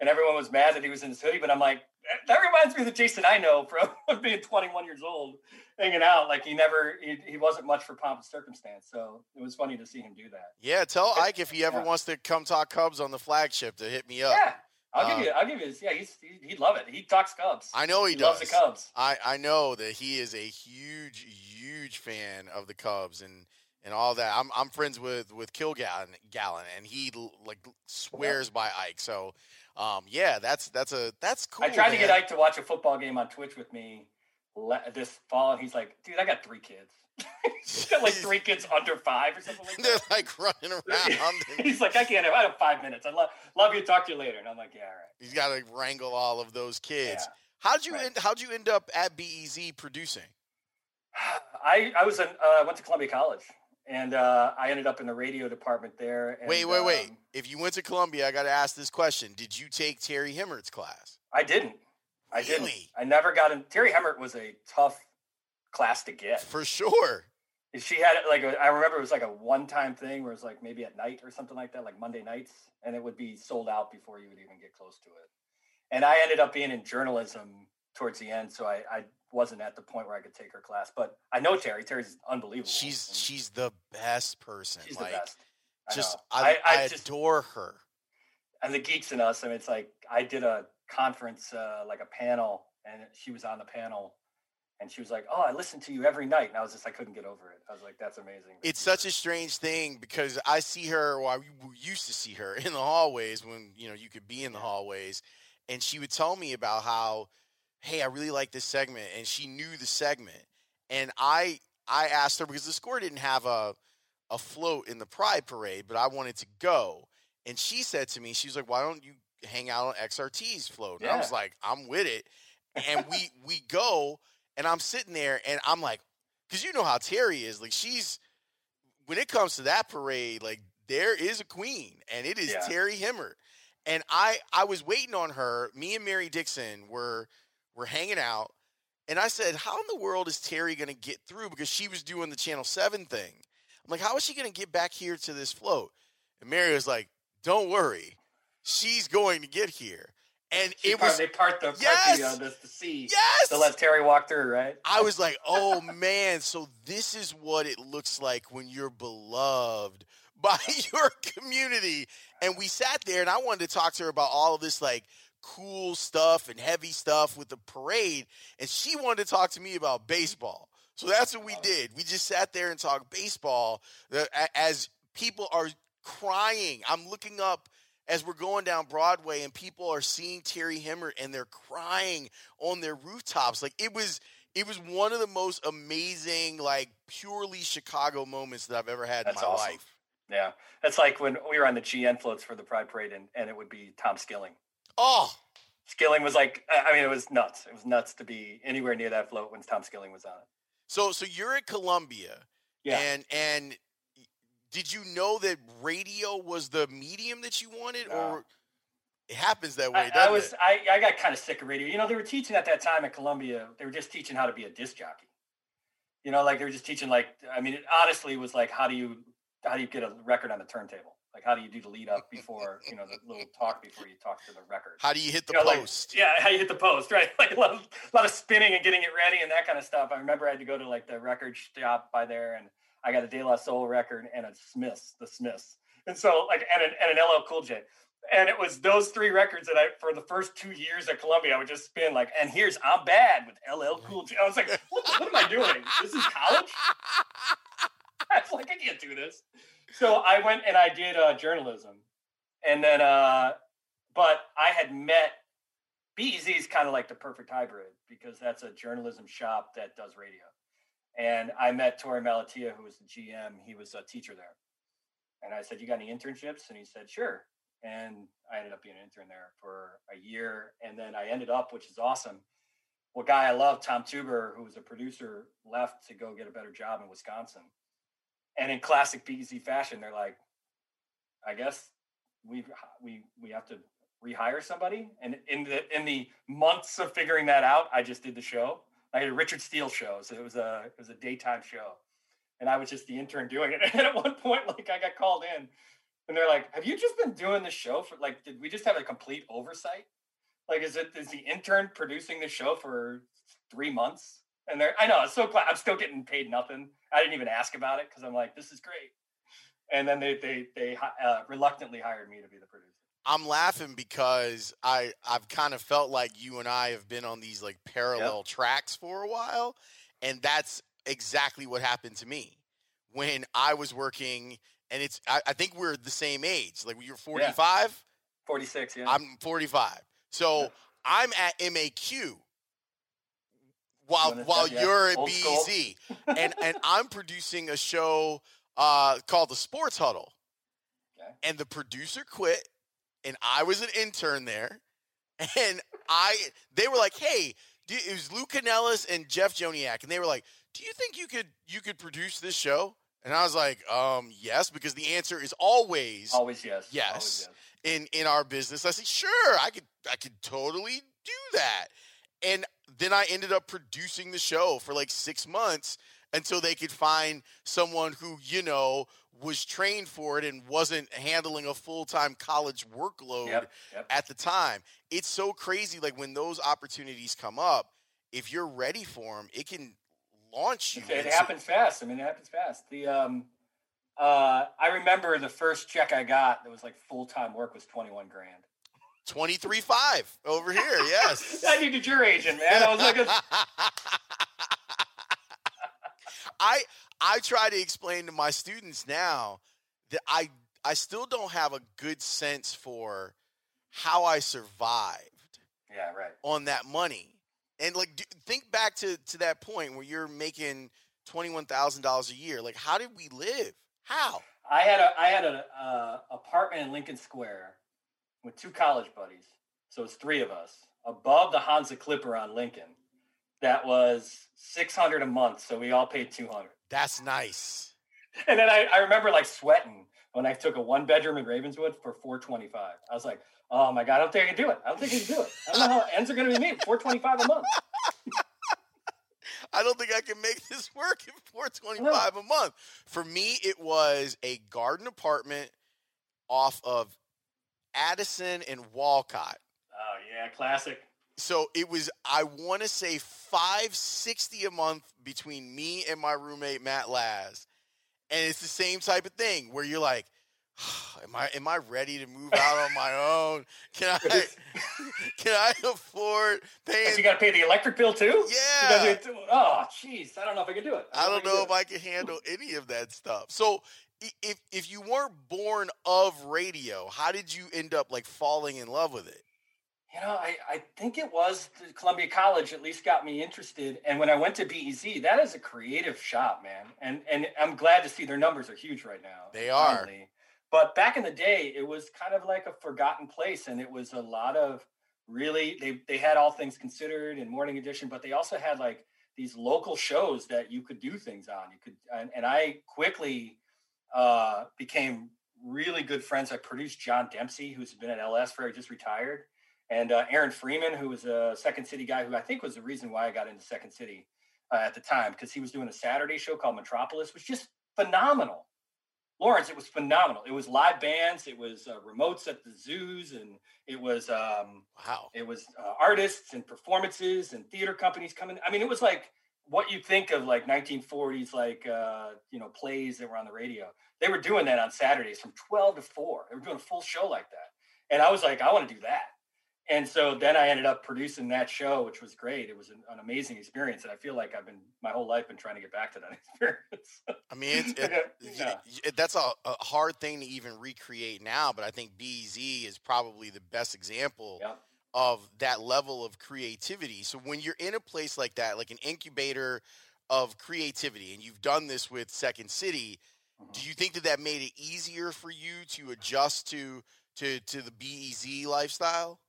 and everyone was mad that he was in his hoodie. But I'm like, that reminds me of the Jason I know from being twenty-one years old, hanging out. Like he never, he, he wasn't much for pomp and circumstance. So it was funny to see him do that. Yeah, tell Ike if he ever yeah. wants to come talk Cubs on the flagship to hit me up. Yeah, I'll um, give you, I'll give you this. Yeah, he's, he, he'd love it. He talks Cubs. I know he, he does. Loves the Cubs. I I know that he is a huge, huge fan of the Cubs and. And all that. I'm I'm friends with with Kilgallen, Gallen, and he like swears by Ike. So, um, yeah, that's that's a that's cool. I tried man. to get Ike to watch a football game on Twitch with me this fall, and he's like, "Dude, I got three kids. He's got like three kids under five or something like that." They're like running around. He's like, "I can't have. I have five minutes. I love love you. Talk to you later." And I'm like, "Yeah, all right." He's got to wrangle all of those kids. Yeah. How'd you right. end? How'd you end up at B E Z producing? I I was an, uh, went to Columbia College. And uh, I ended up in the radio department there. And, wait, wait, wait. Um, if you went to Columbia, I got to ask this question. Did you take Terry Hemmert's class? I didn't. I really? didn't. I never got in. Terry Hemmert was a tough class to get. For sure. She had like, a, I remember it was like a one-time thing where it was like maybe at night or something like that, like Monday nights. And it would be sold out before you would even get close to it. And I ended up being in journalism towards the end. So I, I wasn't at the point where I could take her class, but I know Terry. Terry's unbelievable. She's and she's the best person. She's like, the best. I just I, I, I, I just, adore her. And the geeks in us. I mean, it's like I did a conference, uh, like a panel, and she was on the panel, and she was like, "Oh, I listen to you every night," and I was just, I couldn't get over it. I was like, "That's amazing." It's such a strange thing because I see her, or I used to see her in the hallways when you know you could be in the hallways, and she would tell me about how. Hey, I really like this segment, and she knew the segment. And I I asked her, because the score didn't have a, a float in the Pride Parade, but I wanted to go. And she said to me, she was like, why don't you hang out on X R T's float? And yeah. I was like, I'm with it. And we we go, and I'm sitting there, and I'm like, because you know how Terry is. Like, she's, when it comes to that parade, like, there is a queen, and it is yeah. Terry Hemmert. And I, I was waiting on her. Me and Mary Dixon were... We're hanging out, and I said, how in the world is Terry going to get through? Because she was doing the Channel seven thing. I'm like, how is she going to get back here to this float? And Mary was like, don't worry. She's going to get here. And she it part, was – They part the, yes, part the, uh, the, the sea yes! to let Terry walk through, right? I was like, oh, man, so this is what it looks like when you're beloved by your community. And we sat there, and I wanted to talk to her about all of this, like – cool stuff and heavy stuff with the parade, and she wanted to talk to me about baseball. So that's what we did. We just sat there and talked baseball as people are crying. I'm looking up as we're going down Broadway, and people are seeing Terry Hemmert, and they're crying on their rooftops. Like, it was it was one of the most amazing, like, purely Chicago moments that I've ever had that's in my awesome. life. Yeah. That's like when we were on the G N floats for the Pride Parade, and, and it would be Tom Skilling. Oh! Skilling was like, I mean, it was nuts. It was nuts to be anywhere near that float when Tom Skilling was on it. So so you're at Columbia, yeah. and and did you know that radio was the medium that you wanted, no. or it happens that way? I, doesn't I was it? I, I got kind of sick of radio. You know, they were teaching at that time at Columbia. They were just teaching how to be a disc jockey. You know, like they were just teaching like I mean, it honestly was like how do you how do you get a record on the turntable? Like how do you do the lead up before you know the little talk before you talk to the record? How do you hit the you know, post? Like, yeah, how you hit the post, right? Like a lot, of, a lot of spinning and getting it ready and that kind of stuff. I remember I had to go to like the record shop by there, and I got a De La Soul record and a Smiths, the Smiths, and so like and an, and an L L Cool J, and it was those three records that I for the first two years at Columbia I would just spin like and here's I'm Bad with L L Cool J. I was like, what, what am I doing? This is college. I was like, I can't do this. So I went and I did uh, journalism, and then, uh, but I had met B E Z is kind of like the perfect hybrid because that's a journalism shop that does radio. And I met Tori Malatia, who was the G M. He was a teacher there. And I said, you got any internships? And he said, sure. And I ended up being an intern there for a year. And then I ended up, which is awesome. Well, guy I love, Tom Tuber, who was a producer, left to go get a better job in Wisconsin. And in classic B E Z fashion, they're like, I guess we we we have to rehire somebody. And in the in the months of figuring that out, I just did the show. I did a Richard Steele show, so it was a it was a daytime show, and I was just the intern doing it. And at one point, like I got called in, and they're like, "Have you just been doing the show for like? Did we just have a complete oversight? Like, is it is the intern producing the show for three months?" And they're I know it's so I'm still getting paid nothing. I didn't even ask about it because I'm like, this is great. And then they they they uh, reluctantly hired me to be the producer. I'm laughing because I I've kind of felt like you and I have been on these like parallel yep. tracks for a while, and that's exactly what happened to me when I was working. And it's I, I think we're the same age. Like you're forty-five, yeah. forty-six. Yeah, I'm forty-five. So yeah. I'm at M A Q. While while yeah. you're at B E Z, and and I'm producing a show uh, called The Sports Huddle, okay. and the producer quit, and I was an intern there, and I they were like, hey, do, it was Lou Canellis and Jeff Joniak, and they were like, do you think you could you could produce this show? And I was like, um, yes, because the answer is always always yes yes, always yes. in in our business. I said, sure, I could I could totally do that, and. Then I ended up producing the show for like six months until they could find someone who, you know, was trained for it and wasn't handling a full-time college workload yep, yep. at the time. It's so crazy. Like when those opportunities come up, if you're ready for them, it can launch you. It, into- it happens fast. I mean, it happens fast. The, um, uh, I remember the first check I got that was like full-time work was twenty-one grand. twenty-three five over here, yes. I needed your agent, man. I was like, I I try to explain to my students now that I I still don't have a good sense for how I survived. Yeah, right. On that money, and like do, think back to to that point where you're making twenty-one thousand dollars a year. Like, how did we live? How? I had a I had an apartment in Lincoln Square. With two college buddies, so it's three of us, above the Hansa Clipper on Lincoln. That was six hundred dollars a month, so we all paid two hundred dollars. That's nice. And then I, I remember, like, sweating when I took a one-bedroom in Ravenswood for four hundred twenty-five dollars. I was like, oh, my God, I don't think I can do it. I don't think I can do it. I don't know how ends are going to be made, four hundred twenty-five dollars a month. I don't think I can make this work at four hundred twenty-five dollars no. a month. For me, it was a garden apartment off of Addison and Walcott. Oh yeah, classic. So it was, I want to say five hundred sixty dollars a month between me and my roommate Matt Laz, and it's the same type of thing where you're like, oh, am I am I ready to move out on my own? Can I can I afford paying? You got to pay the electric bill too? Yeah. You gotta, oh, jeez, I don't know if I can do it. I don't, I don't know if I can handle any of that stuff. So, if if you weren't born of radio, how did you end up like falling in love with it? You know, I, I think it was Columbia College at least got me interested. And when I went to B E Z, that is a creative shop, man. And and I'm glad to see their numbers are huge right now. They are. Finally. But back in the day, it was kind of like a forgotten place. And it was a lot of really, they, they had All Things Considered and Morning Edition, but they also had like these local shows that you could do things on. You could, and, and I quickly uh, became really good friends. I produced John Dempsey, who's been at L S for, just retired. And uh, Aaron Freeman, who was a Second City guy, who I think was the reason why I got into Second City uh, at the time, because he was doing a Saturday show called Metropolis, which was just phenomenal. Lawrence, it was phenomenal. It was live bands, it was uh, remotes at the zoos, and it was um, wow, it was uh, artists and performances and theater companies coming. I mean, it was like what you think of like nineteen forties, like uh, you know, plays that were on the radio. They were doing that on Saturdays from twelve to four. They were doing a full show like that, and I was like, I want to do that. And so then I ended up producing that show, which was great. It was an, an amazing experience. And I feel like I've been, my whole life, been trying to get back to that experience. I mean, it's, it, yeah. it, that's a, a hard thing to even recreate now. But I think B E Z is probably the best example yeah. of that level of creativity. So when you're in a place like that, like an incubator of creativity, and you've done this with Second City, mm-hmm. do you think that that made it easier for you to adjust to to, to the B E Z lifestyle?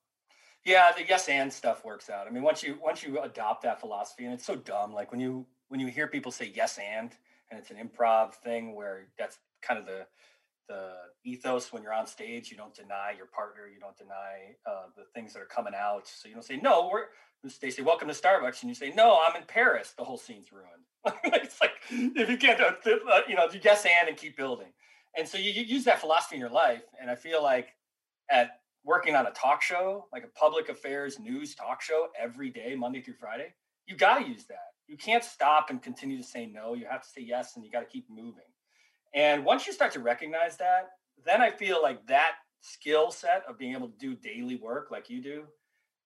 Yeah, the yes and stuff works out. I mean, once you once you adopt that philosophy, and it's so dumb. Like when you when you hear people say yes and, and it's an improv thing where that's kind of the the ethos when you're on stage. You don't deny your partner. You don't deny uh, the things that are coming out. So you don't say no. We're they say welcome to Starbucks, and you say no. I'm in Paris. The whole scene's ruined. It's like if you can't, you know, do yes and and keep building. And so you, you use that philosophy in your life, and I feel like at working on a talk show, like a public affairs news talk show every day, Monday through Friday, you got to use that. You can't stop and continue to say no. You have to say yes, and you got to keep moving. And once you start to recognize that, then I feel like that skill set of being able to do daily work like you do,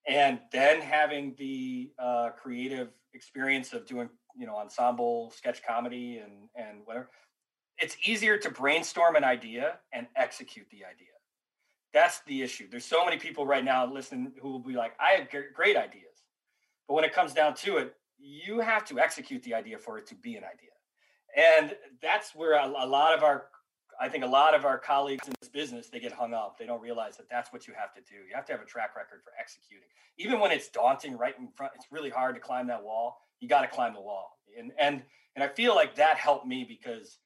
and then having the uh, creative experience of doing, you know, ensemble, sketch comedy, and and whatever, it's easier to brainstorm an idea and execute the idea. That's the issue. There's so many people right now listening who will be like, I have g- great ideas. But when it comes down to it, you have to execute the idea for it to be an idea. And that's where a, a lot of our, I think a lot of our colleagues in this business, they get hung up. They don't realize that that's what you have to do. You have to have a track record for executing. Even when it's daunting right in front, it's really hard to climb that wall. You got to climb the wall. And, and, and I feel like that helped me because,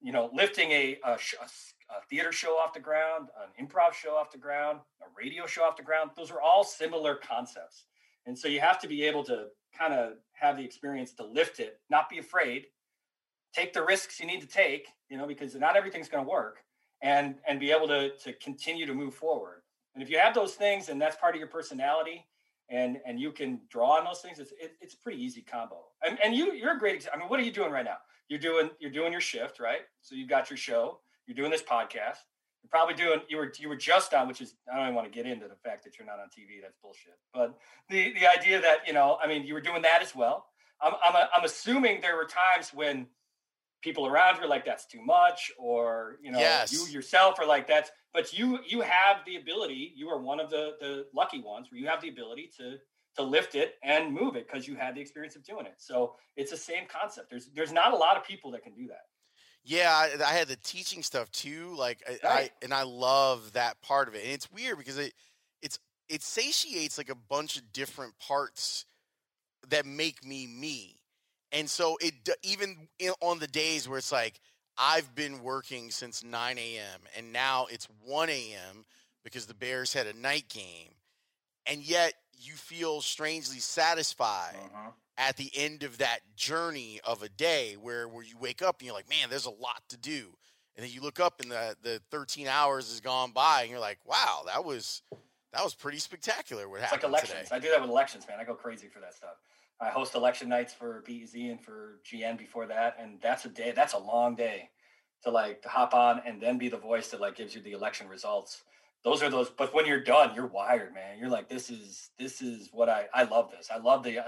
you know, lifting a, a, a a theater show off the ground, an improv show off the ground, a radio show off the ground. Those are all similar concepts. And so you have to be able to kind of have the experience to lift it, not be afraid, take the risks you need to take, you know, because not everything's going to work, and, and be able to, to continue to move forward. And if you have those things and that's part of your personality, and, and you can draw on those things, it's, it, it's a pretty easy combo. And, and you, you're a great, I mean, what are you doing right now? You're doing, you're doing your shift, right? So you've got your show. You're doing this podcast. You're probably doing, you were you were just on, which is, I don't even want to get into the fact that you're not on T V. That's bullshit. But the, the idea that, you know, I mean, you were doing that as well. I'm I'm, a, I'm assuming there were times when people around were like, that's too much, or, you know, yes. you yourself are like, that's, but you, you have the ability, you are one of the, the lucky ones where you have the ability to, to lift it and move it because you had the experience of doing it. So it's the same concept. There's, there's not a lot of people that can do that. Yeah, I, I had the teaching stuff too. Like, I, right. I and I love that part of it. And it's weird because it, it's it satiates like a bunch of different parts that make me me. And so it even in, on the days where it's like I've been working since nine a.m. and now it's one a.m. because the Bears had a night game, and yet you feel strangely satisfied. Uh-huh. At the end of that journey of a day where, where you wake up and you're like, man, there's a lot to do. And then you look up and the, the thirteen hours has gone by and you're like, wow, that was, that was pretty spectacular. What happened today? It's like elections. I do that with elections, man. I go crazy for that stuff. I host election nights for B E Z and for G N before that. And that's a day, that's a long day. to like to hop on and then be the voice that like gives you the election results. Those are those, but when you're done, you're wired, man. You're like, this is, this is what I, I love this. I love the,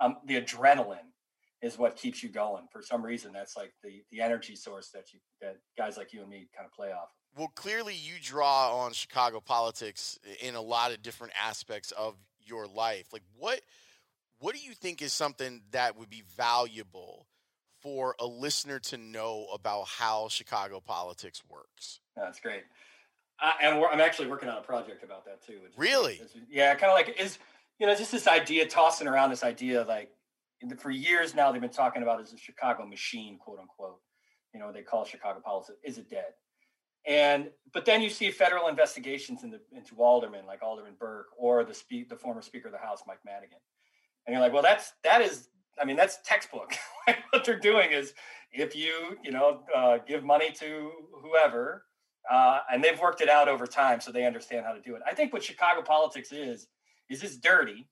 um, the adrenaline is what keeps you going. For some reason, that's like the, the energy source that you, that guys like you and me kind of play off. Well, clearly you draw on Chicago politics in a lot of different aspects of your life. Like what, what do you think is something that would be valuable for a listener to know about how Chicago politics works? That's great. I, and we're, I'm actually working on a project about that too. Which, really? Which, yeah, kind of like is you know just this idea tossing around this idea like the, for years now they've been talking about is the Chicago machine, quote unquote. You know they call Chicago politics is it dead? And but then you see federal investigations into, into aldermen like Alderman Burke or the spe- the former Speaker of the House Mike Madigan, and you're like, well, that's that is. I mean, that's textbook. What they're doing is if you, you know, uh, give money to whoever, uh, and they've worked it out over time, so they understand how to do it. I think what Chicago politics is, is it's dirty.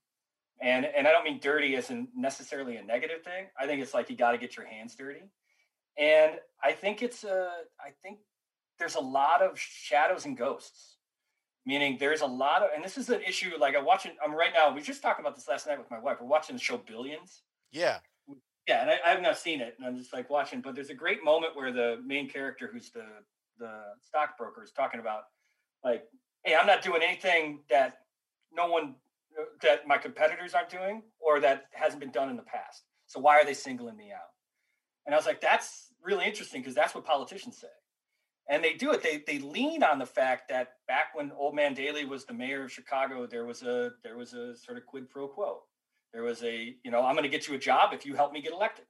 And and I don't mean dirty as in necessarily a negative thing. I think it's like you got to get your hands dirty. And I think it's, a, I think there's a lot of shadows and ghosts, meaning there's a lot of, and this is an issue, like I'm watching, I'm right now, we just talked about this last night with my wife. We're watching the show Billions. Yeah. Yeah. And I, I've not seen it and I'm just like watching, but there's a great moment where the main character who's the, the stockbroker is talking about like, hey, I'm not doing anything that no one, that my competitors aren't doing or that hasn't been done in the past. So why are they singling me out? And I was like, that's really interesting because that's what politicians say. And they do it. They they lean on the fact that back when old man Daley was the mayor of Chicago, there was a, there was a sort of quid pro quo. There was a, you know, I'm going to get you a job if you help me get elected.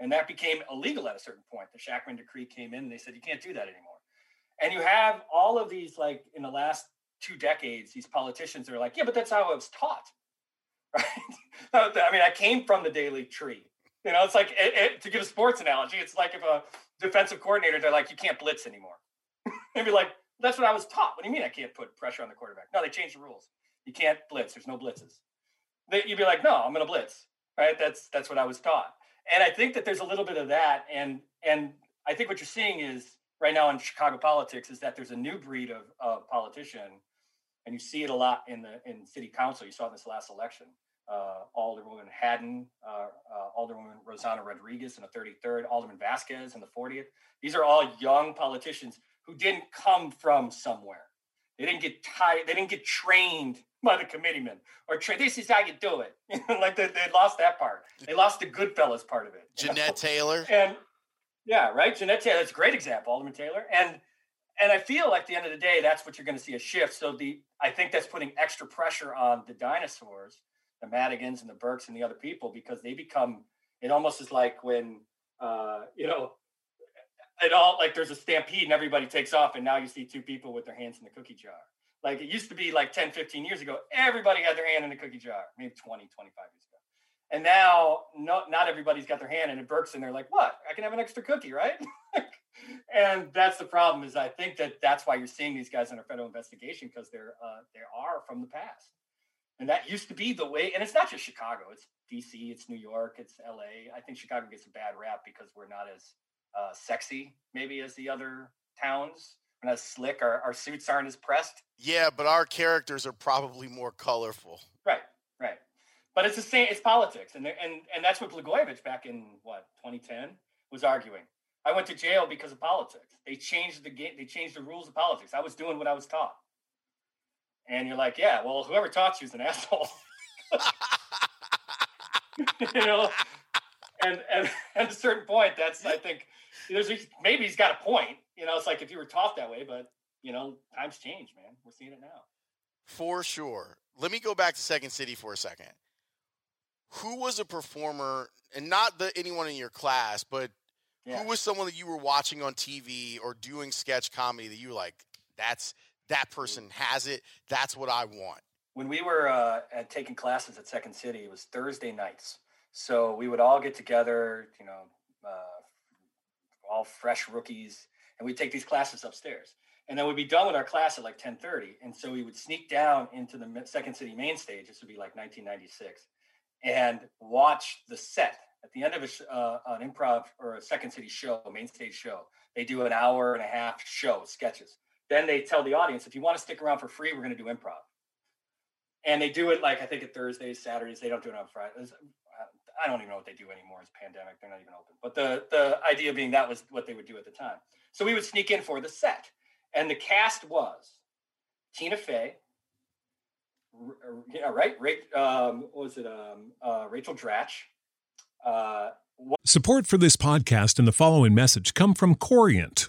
And that became illegal at a certain point. The Shackman Decree came in and they said, you can't do that anymore. And you have all of these, like in the last two decades, these politicians are like, yeah, but that's how I was taught. Right? I mean, I came from the Daily Tree. You know, it's like, it, it, to give a sports analogy, it's like if a defensive coordinator, they're like, you can't blitz anymore. They'd be like, that's what I was taught. What do you mean I can't put pressure on the quarterback? No, they changed the rules. You can't blitz. There's no blitzes. You'd be like, no, I'm going to blitz, right? That's that's what I was taught. And I think that there's a little bit of that. And and I think what you're seeing is right now in Chicago politics is that there's a new breed of, of politician. And you see it a lot in the in city council. You saw this last election. Uh, Alderwoman Haddon, uh, uh, Alderwoman Rosanna Rodriguez in the thirty-third, Alderman Vasquez in the fortieth. These are all young politicians who didn't come from somewhere. They didn't get tired. They didn't get trained by the committeeman or tra- this is how you do it. Like they, they lost that part. They lost the Goodfellas part of it. Jeanette know? Taylor. And yeah, right. Jeanette Taylor. That's a great example, Alderman Taylor. And, and I feel like at the end of the day, that's what you're going to see a shift. So the, I think that's putting extra pressure on the dinosaurs, the Madigans and the Burks and the other people, because they become, it almost is like when, uh, you know, it all like there's a stampede and everybody takes off and now you see two people with their hands in the cookie jar. Like it used to be like ten, fifteen years ago, everybody had their hand in the cookie jar, maybe twenty, twenty-five years ago. And now no, not everybody's got their hand in it. Burke's in there like, what? I can have an extra cookie, right? And that's the problem is I think that that's why you're seeing these guys under federal investigation because they're uh, they are from the past. And that used to be the way, and it's not just Chicago, it's D C, it's New York, it's L A. I think Chicago gets a bad rap because we're not as Uh, sexy, maybe, as the other towns. We're not slick. Our, our suits aren't as pressed. Yeah, but our characters are probably more colorful. Right, right. But it's the same. It's politics, and and and that's what Blagojevich back in what twenty ten was arguing. I went to jail because of politics. They changed the game. They changed the rules of politics. I was doing what I was taught. And you're like, yeah, well, whoever taught you is an asshole. You know. And, and at a certain point, that's, I think, there's maybe he's got a point. You know, it's like if you were taught that way, but, you know, times change, man. We're seeing it now. For sure. Let me go back to Second City for a second. Who was a performer, and not the, anyone in your class, but yeah. Who was someone that you were watching on T V or doing sketch comedy that you were like, that's that person has it. That's what I want. When we were uh, at, taking classes at Second City, it was Thursday nights. So we would all get together, you know, uh, all fresh rookies, and we'd take these classes upstairs. And then we'd be done with our class at like ten thirty. And so we would sneak down into the Second City main stage. This would be like nineteen ninety-six, and watch the set at the end of a, uh, an improv or a Second City show, a main stage show, they do an hour and a half show, sketches. Then they tell the audience, if you want to stick around for free, we're going to do improv. And they do it like, I think at Thursdays, Saturdays, they don't do it on Fridays. I don't even know what they do anymore. It's pandemic. They're not even open. But the, the idea being that was what they would do at the time. So we would sneak in for the set. And the cast was Tina Fey, yeah, right? Um, what was it? Um, uh, Rachel Dratch. Uh, what- Support for this podcast and the following message come from Corient.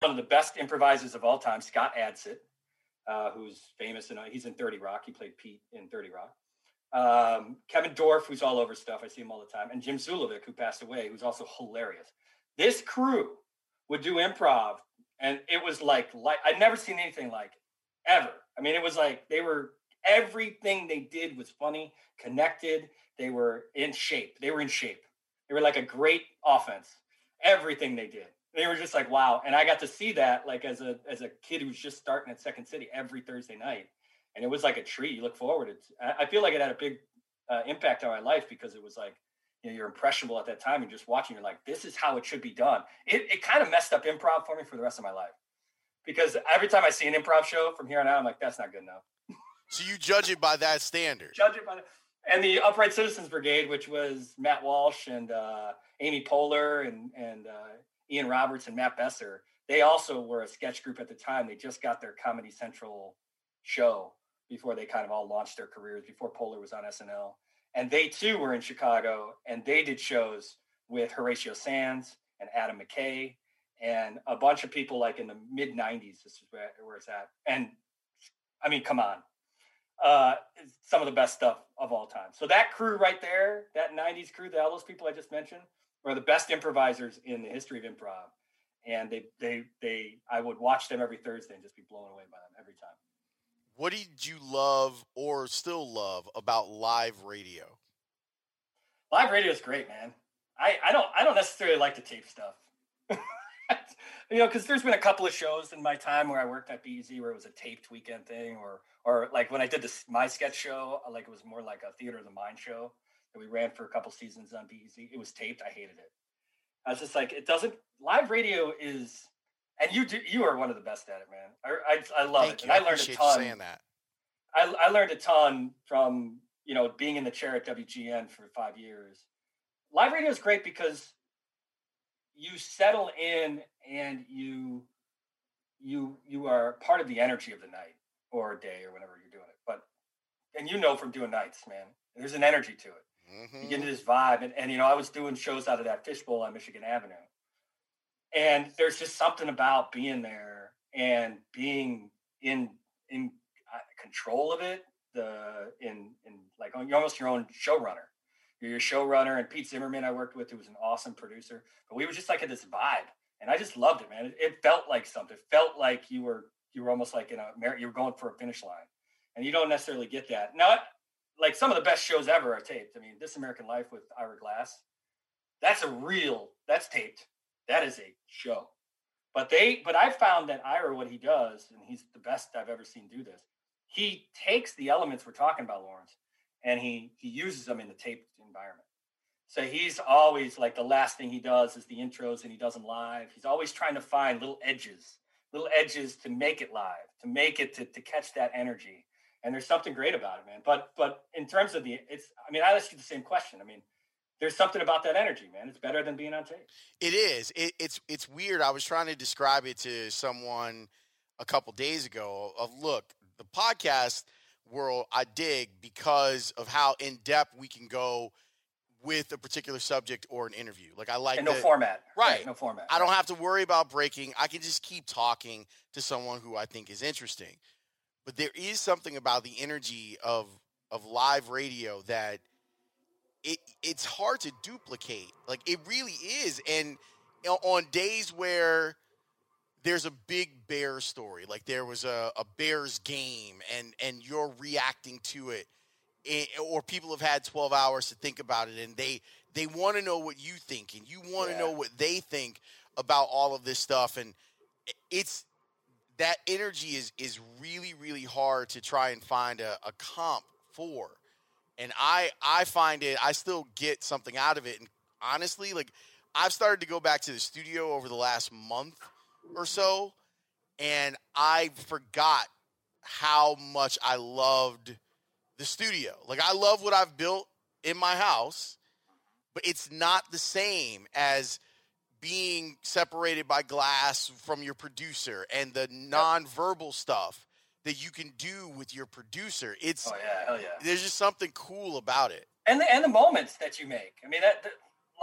One of the best improvisers of all time, Scott Adsit, uh, who's famous, and he's in thirty Rock. He played Pete in thirty Rock. Um, Kevin Dorff, who's all over stuff. I see him all the time. And Jim Zulovic, who passed away, who's also hilarious. This crew would do improv, and it was like, like I'd never seen anything like it, ever. I mean, it was like they were, everything they did was funny, connected. They were in shape. They were in shape. They were like a great offense. Everything they did. They were just like, wow. And I got to see that like as a as a kid who's just starting at Second City every Thursday night. And it was like a treat. You look forward. It's, I feel like it had a big uh, impact on my life because it was like, you know, you're impressionable at that time and just watching, you're like, this is how it should be done. It it kind of messed up improv for me for the rest of my life. Because every time I see an improv show from here on out, I'm like, that's not good enough. So you judge it by that standard. Judge it by that. And the Upright Citizens Brigade, which was Matt Walsh and uh, Amy Poehler and, and, uh, Ian Roberts and Matt Besser, they also were a sketch group at the time. They just got their Comedy Central show before they kind of all launched their careers, before Poehler was on S N L. And they, too, were in Chicago, and they did shows with Horatio Sands and Adam McKay and a bunch of people, like, in the mid-nineties, this is where, where it's at. And, I mean, come on. Uh, some of the best stuff of all time. So that crew right there, that nineties crew, all those people I just mentioned, were the best improvisers in the history of improv. And they, they, they, I would watch them every Thursday and just be blown away by them every time. What did you love or still love about live radio? Live radio is great, man. I, I don't, I don't necessarily like to tape stuff, you know, cause there's been a couple of shows in my time where I worked at B E Z where it was a taped weekend thing, or, or like when I did this, my sketch show, like it was more like a theater of the mind show. We ran for a couple seasons on B E Z. It was taped. I hated it. I was just like, it doesn't. Live radio is, and you do. You are one of the best at it, man. I I, I love Thank it. You. And I, I learned a ton. Saying that. I I learned a ton from, you know, being in the chair at W G N for five years. Live radio is great because you settle in and you you you are part of the energy of the night or day or whenever you're doing it. But and you know from doing nights, man, there's an energy to it. Mm-hmm. You get into this vibe. And, and, you know, I was doing shows out of that fishbowl on Michigan Avenue. And there's just something about being there and being in in control of it. The in, in like, you're almost your own showrunner. You're your showrunner. And Pete Zimmerman I worked with, who was an awesome producer. But we were just like in this vibe. And I just loved it, man. It, it felt like something. It felt like you were you were almost like in a – you were going for a finish line. And you don't necessarily get that. Now, like some of the best shows ever are taped. I mean, This American Life with Ira Glass, that's a real, that's taped. That is a show. But they, but I found that Ira, what he does, and he's the best I've ever seen do this, he takes the elements we're talking about, Lawrence, and he he uses them in the taped environment. So he's always like, the last thing he does is the intros, and he does them live. He's always trying to find little edges, little edges to make it live, to make it, to, to catch that energy. And there's something great about it, man. But, but in terms of the, it's, I mean, I asked you the same question. I mean, there's something about that energy, man. It's better than being on tape. It is. It, it's, it's weird. I was trying to describe it to someone a couple days ago of, look, the podcast world I dig because of how in depth we can go with a particular subject or an interview. Like I like and no the, format, right? Like no format. I don't have to worry about breaking. I can just keep talking to someone who I think is interesting. But there is something about the energy of, of live radio that it it's hard to duplicate. Like it really is. And on days where there's a big bear story, like there was a, a Bears game and, and you're reacting to it, It, or people have had twelve hours to think about it, and they they want to know what you think, and you want to yeah. know what they think about all of this stuff. And it's that energy is is really, really hard to try and find a, a comp for. And I I find it, I still get something out of it. And honestly, like I've started to go back to the studio over the last month or so, and I forgot how much I loved the studio. Like I love what I've built in my house, but it's not the same as being separated by glass from your producer and the non-verbal stuff that you can do with your producer. It's oh, yeah, hell yeah. There's just something cool about it. And the, and the moments that you make. I mean, that the,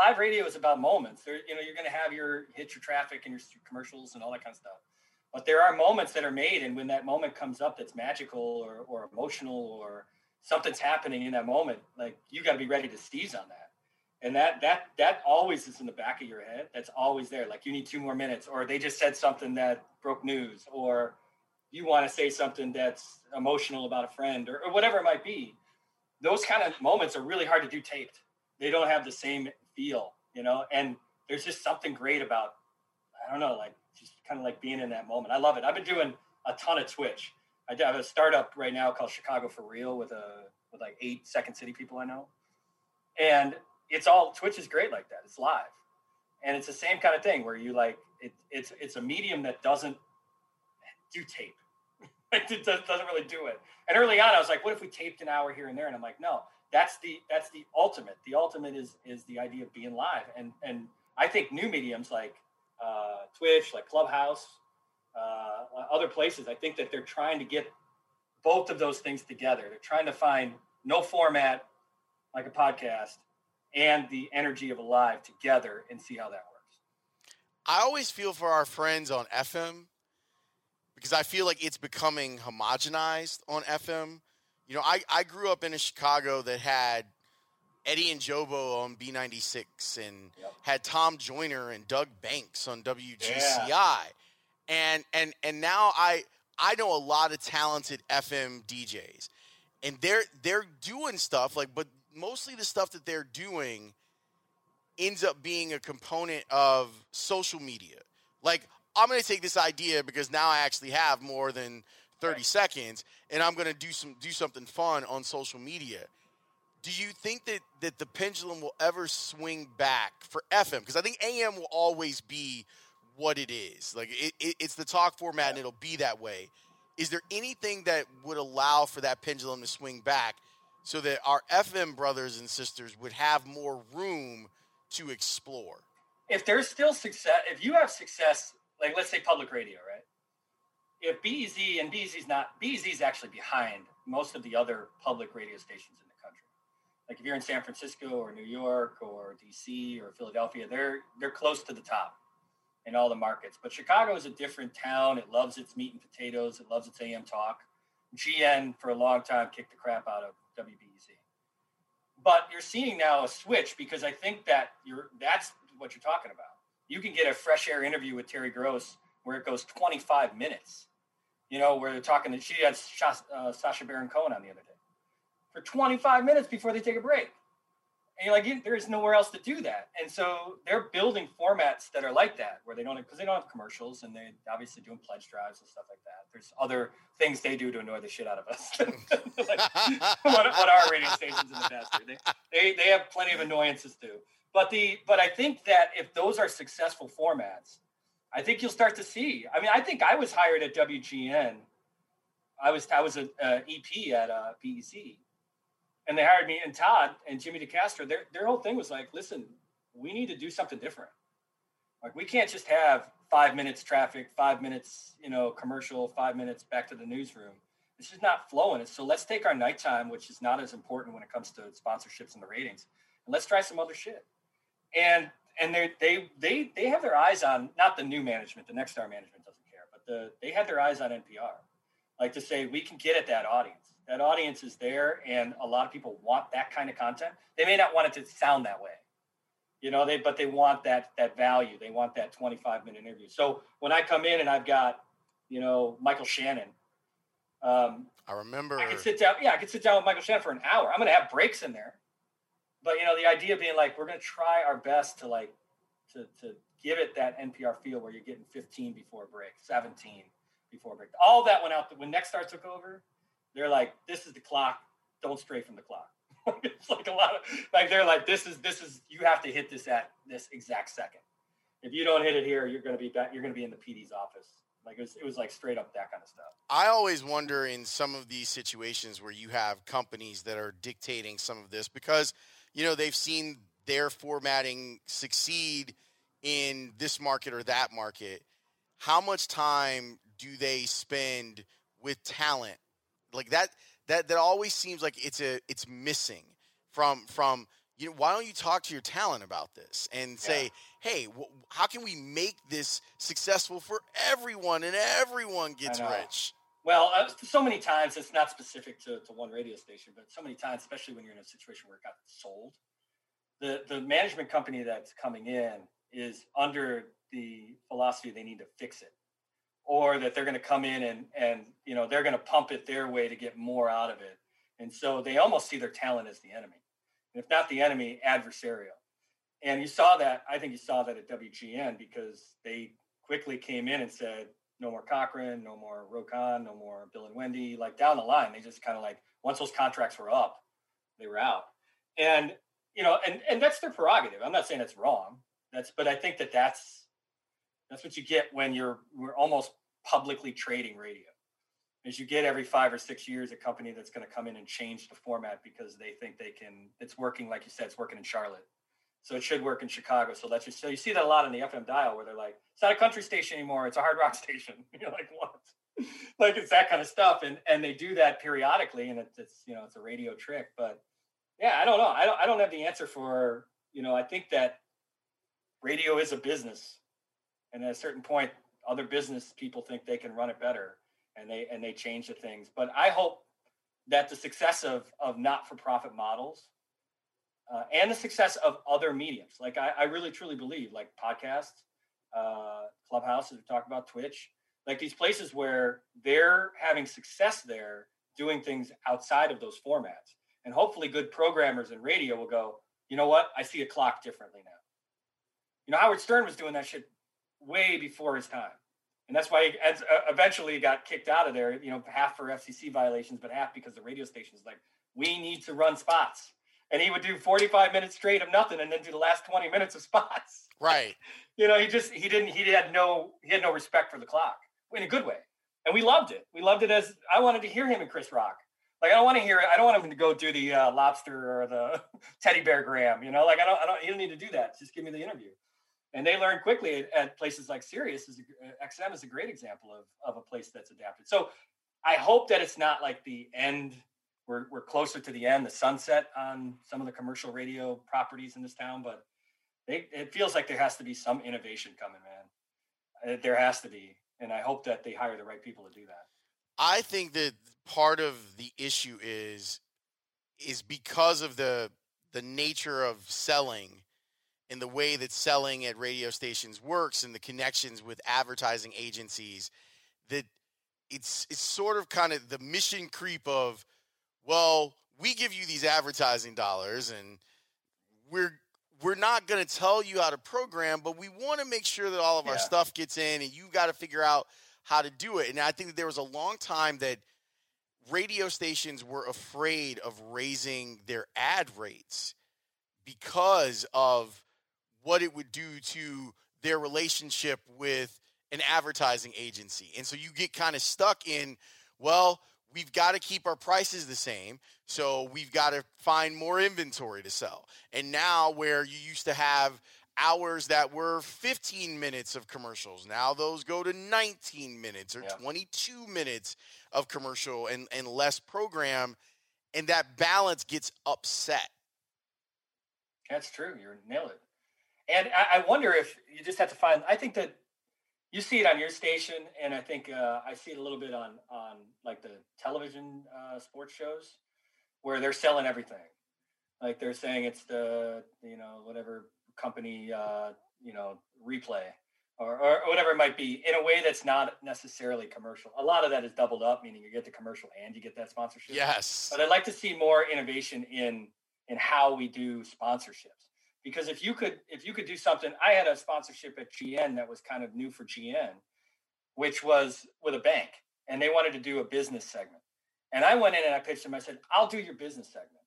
live radio is about moments. There, you know, you're going to have your hit, your traffic and your commercials and all that kind of stuff. But there are moments that are made, and when that moment comes up, that's magical or, or emotional or something's happening in that moment, like you got to be ready to seize on that. And that, that, that always is in the back of your head. That's always there. Like you need two more minutes, or they just said something that broke news, or you want to say something that's emotional about a friend or, or whatever it might be. Those kind of moments are really hard to do taped. They don't have the same feel, you know, and there's just something great about, I don't know, like just kind of like being in that moment. I love it. I've been doing a ton of Twitch. I have a startup right now called Chicago four Real with a with like eight Second City people I know, and it's all Twitch is great like that. It's live, and it's the same kind of thing where you like it. It's it's a medium that doesn't do tape. It doesn't really do it. And early on, I was like, what if we taped an hour here and there? And I'm like, no, that's the that's the ultimate. The ultimate is is the idea of being live. And and I think new mediums like uh, Twitch, like Clubhouse, uh other places, I think that they're trying to get both of those things together. They're trying to find no format like a podcast and the energy of a live together and see how that works. I always feel for our friends on F M because I feel like it's becoming homogenized on F M. You know, I, I grew up in a Chicago that had Eddie and Jobo on B ninety-six and yep. had Tom Joyner and Doug Banks on W G C I. Yeah. And and and now I I know a lot of talented F M D Js, and they're they're doing stuff like, but mostly the stuff that they're doing ends up being a component of social media. Like I'm gonna take this idea because now I actually have more than thirty right. seconds, and I'm gonna do some do something fun on social media. Do you think that that the pendulum will ever swing back for F M? Because I think A M will always be what it is. Like it, it, it's the talk format and it'll be that way. Is there anything that would allow for that pendulum to swing back so that our F M brothers and sisters would have more room to explore? If there's still success, if you have success, like let's say public radio, right? If B E Z and B E Z's not, B E Z's actually behind most of the other public radio stations in the country. Like if you're in San Francisco or New York or D C or Philadelphia, they're, they're close to the top in all the markets. But Chicago is a different town. It loves its meat and potatoes. It loves its A M talk. G N for a long time kicked the crap out of W B E Z. But you're seeing now a switch because I think that you're that's what you're talking about. You can get a fresh air interview with Terry Gross where it goes twenty-five minutes, you know, where they're talking that she had Sasha Baron Cohen on the other day for twenty-five minutes before they take a break. And like, there is nowhere else to do that. And so they're building formats that are like that, where they don't, because they don't have commercials, and they're obviously doing pledge drives and stuff like that. There's other things they do to annoy the shit out of us. Like, what, what our radio stations in the past do. They, they, they have plenty of annoyances too. But the, but I think that if those are successful formats, I think you'll start to see. I mean, I think I was hired at W G N. I was, I was an E P at uh, B E Z. And they hired me, and Todd and Jimmy DeCastro, their, their whole thing was like, listen, we need to do something different. Like, we can't just have five minutes traffic, five minutes, you know, commercial, five minutes back to the newsroom. It's just not flowing. So let's take our nighttime, which is not as important when it comes to sponsorships and the ratings, and let's try some other shit. And and they they they they have their eyes on, not the new management, the next star management doesn't care, but the they had their eyes on N P R, like to say, we can get at that audience. That audience is there, and a lot of people want that kind of content. They may not want it to sound that way, you know, they, but they want that, that value. They want that twenty-five minute interview. So when I come in and I've got, you know, Michael Shannon, um, I remember I could sit down. Yeah. I could sit down with Michael Shannon for an hour. I'm going to have breaks in there, but you know, the idea being like, we're going to try our best to like, to, to give it that N P R feel where you're getting fifteen before break, seventeen before break, all that went out. The, when Next Star took over, they're like, this is the clock. Don't stray from the clock. It's like a lot of, like, they're like, this is, this is, you have to hit this at this exact second. If you don't hit it here, you're going to be back. You're going to be in the P D's office. Like, it was, it was like straight up that kind of stuff. I always wonder in some of these situations where you have companies that are dictating some of this because, you know, they've seen their formatting succeed in this market or that market. How much time do they spend with talent? Like that, that, that always seems like it's a, it's missing from, from, you know, why don't you talk to your talent about this and say, yeah. Hey, wh- how can we make this successful for everyone and everyone gets rich? Well, uh, so many times it's not specific to, to one radio station, but so many times, especially when you're in a situation where it got sold, the, the management company that's coming in is under the philosophy they need to fix it. Or that they're going to come in and, and, you know, they're going to pump it their way to get more out of it. And so they almost see their talent as the enemy. And if not the enemy, adversarial. And you saw that, I think you saw that at W G N because they quickly came in and said, no more Cochran, no more Rokan, no more Bill and Wendy. Like down the line, they just kind of like, once those contracts were up, they were out. And, you know, and, and that's their prerogative. I'm not saying that's wrong. That's, but I think that that's, That's what you get when you're we're almost publicly trading radio, is you get every five or six years a company that's going to come in and change the format because they think they can. It's working, like you said, it's working in Charlotte, so it should work in Chicago. So that's just, so you see that a lot in the F M dial where they're like, it's not a country station anymore, it's a hard rock station. You're like, what? Like it's that kind of stuff, and and they do that periodically, and it's, it's you know it's a radio trick. But yeah, I don't know. I don't I don't have the answer for you know. I think that radio is a business. And at a certain point, other business people think they can run it better, and they and they change the things. But I hope that the success of of not-for-profit models uh, and the success of other mediums, like I, I really truly believe, like podcasts, uh, Clubhouse, as we talked about, Twitch, like these places where they're having success, there doing things outside of those formats, and hopefully good programmers in radio will go, you know what, I see a clock differently now. You know, Howard Stern was doing that shit way before his time, and that's why he eventually got kicked out of there, you know half for F C C violations, but half because the radio station's like, we need to run spots, and he would do forty-five minutes straight of nothing and then do the last twenty minutes of spots, right? you know he just he didn't he had no he had no respect for the clock in a good way, and we loved it we loved it as I wanted to hear him and Chris Rock. Like, I don't want to hear it. I don't want him to go do the uh, lobster or the teddy bear gram, you know like I don't I don't he don't need to do that. Just give me the interview. And they learn quickly at, at places like Sirius. Is a, X M is a great example of, of a place that's adapted. So I hope that it's not like the end. We're we're closer to the end, the sunset on some of the commercial radio properties in this town. But they, it feels like there has to be some innovation coming, man. There has to be. And I hope that they hire the right people to do that. I think that part of the issue is is because of the the nature of selling, and the way that selling at radio stations works, and the connections with advertising agencies, that it's it's sort of kind of the mission creep of, well, we give you these advertising dollars and we're we're not going to tell you how to program, but we want to make sure that all of yeah. our stuff gets in, and you got to figure out how to do it. And I think that there was a long time that radio stations were afraid of raising their ad rates because of what it would do to their relationship with an advertising agency. And so you get kind of stuck in, well, we've got to keep our prices the same, so we've got to find more inventory to sell. And now where you used to have hours that were fifteen minutes of commercials, now those go to nineteen minutes or yeah. twenty-two minutes of commercial and, and less program, and that balance gets upset. That's true. You're nailed it. And I, I wonder if you just have to find, I think that you see it on your station, and I think uh, I see it a little bit on, on like the television uh, sports shows where they're selling everything. Like they're saying it's the, you know, whatever company, uh, you know, replay or, or whatever it might be in a way that's not necessarily commercial. A lot of that is doubled up, meaning you get the commercial and you get that sponsorship. Yes. But I'd like to see more innovation in in how we do sponsorships. Because if you could, if you could do something, I had a sponsorship at G N that was kind of new for G N, which was with a bank, and they wanted to do a business segment. And I went in and I pitched them. I said, "I'll do your business segment.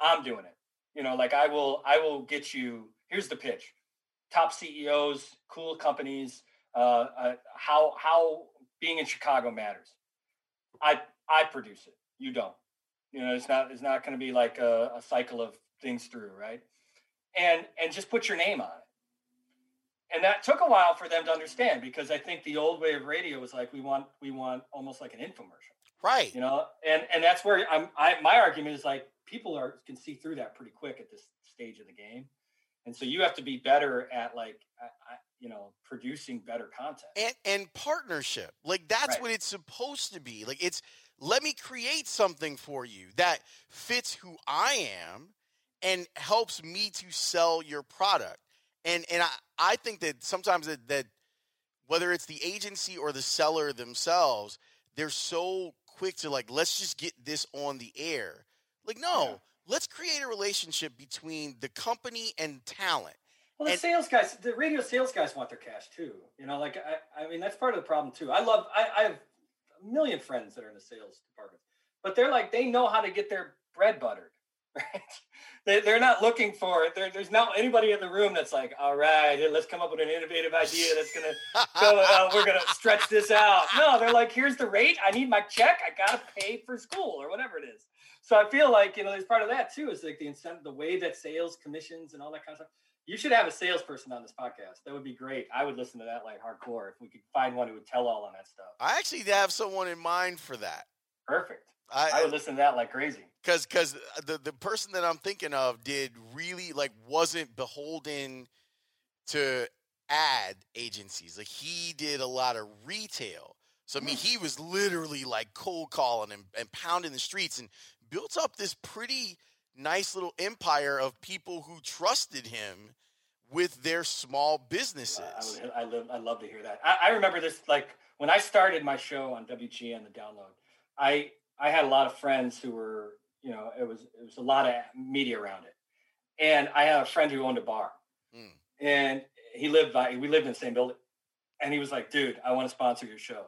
I'm doing it. You know, like I will, I will get you. Here's the pitch: top C E Os, cool companies, uh, uh, how how being in Chicago matters. I I produce it. You don't. You know, it's not it's not going to be like a, a cycle of things through, right?" And and just put your name on it. And that took a while for them to understand, because I think the old way of radio was like, we want we want almost like an infomercial. Right. You know, and, and that's where I'm I my argument is like people are can see through that pretty quick at this stage of the game. And so you have to be better at like I, I, you know, producing better content. And and partnership. Like that's right. what it's supposed to be. Like it's let me create something for you that fits who I am and helps me to sell your product. And and I, I think that sometimes that, that whether it's the agency or the seller themselves, they're so quick to like, let's just get this on the air. Like, no, yeah. let's create a relationship between the company and talent. Well, the and, sales guys, the radio sales guys want their cash too. You know, like, I, I mean, that's part of the problem too. I love, I, I have a million friends that are in the sales department, but they're like, they know how to get their bread buttered. Right? They, they're not looking for it. There, there's not anybody in the room that's like, all right, let's come up with an innovative idea that's going to go, uh, we're going to stretch this out. No, they're like, here's the rate. I need my check. I got to pay for school or whatever it is. So I feel like, you know, there's part of that too, is like the incentive, the way that sales commissions and all that kind of stuff. You should have a salesperson on this podcast. That would be great. I would listen to that like hardcore if we could find one who would tell all on that stuff. I actually have someone in mind for that. Perfect. I, I would listen to that like crazy. Because because the, the person that I'm thinking of did really, like, wasn't beholden to ad agencies. Like, he did a lot of retail. So, I mean, he was literally, like, cold calling and, and pounding the streets and built up this pretty nice little empire of people who trusted him with their small businesses. Uh, I, would, I, love, I love to hear that. I, I remember this, like, when I started my show on W G N, The Download, I I had a lot of friends who were, you know, it was it was a lot of media around it, and I had a friend who owned a bar, mm. and he lived by we lived in the same building, and he was like, "Dude, I want to sponsor your show,"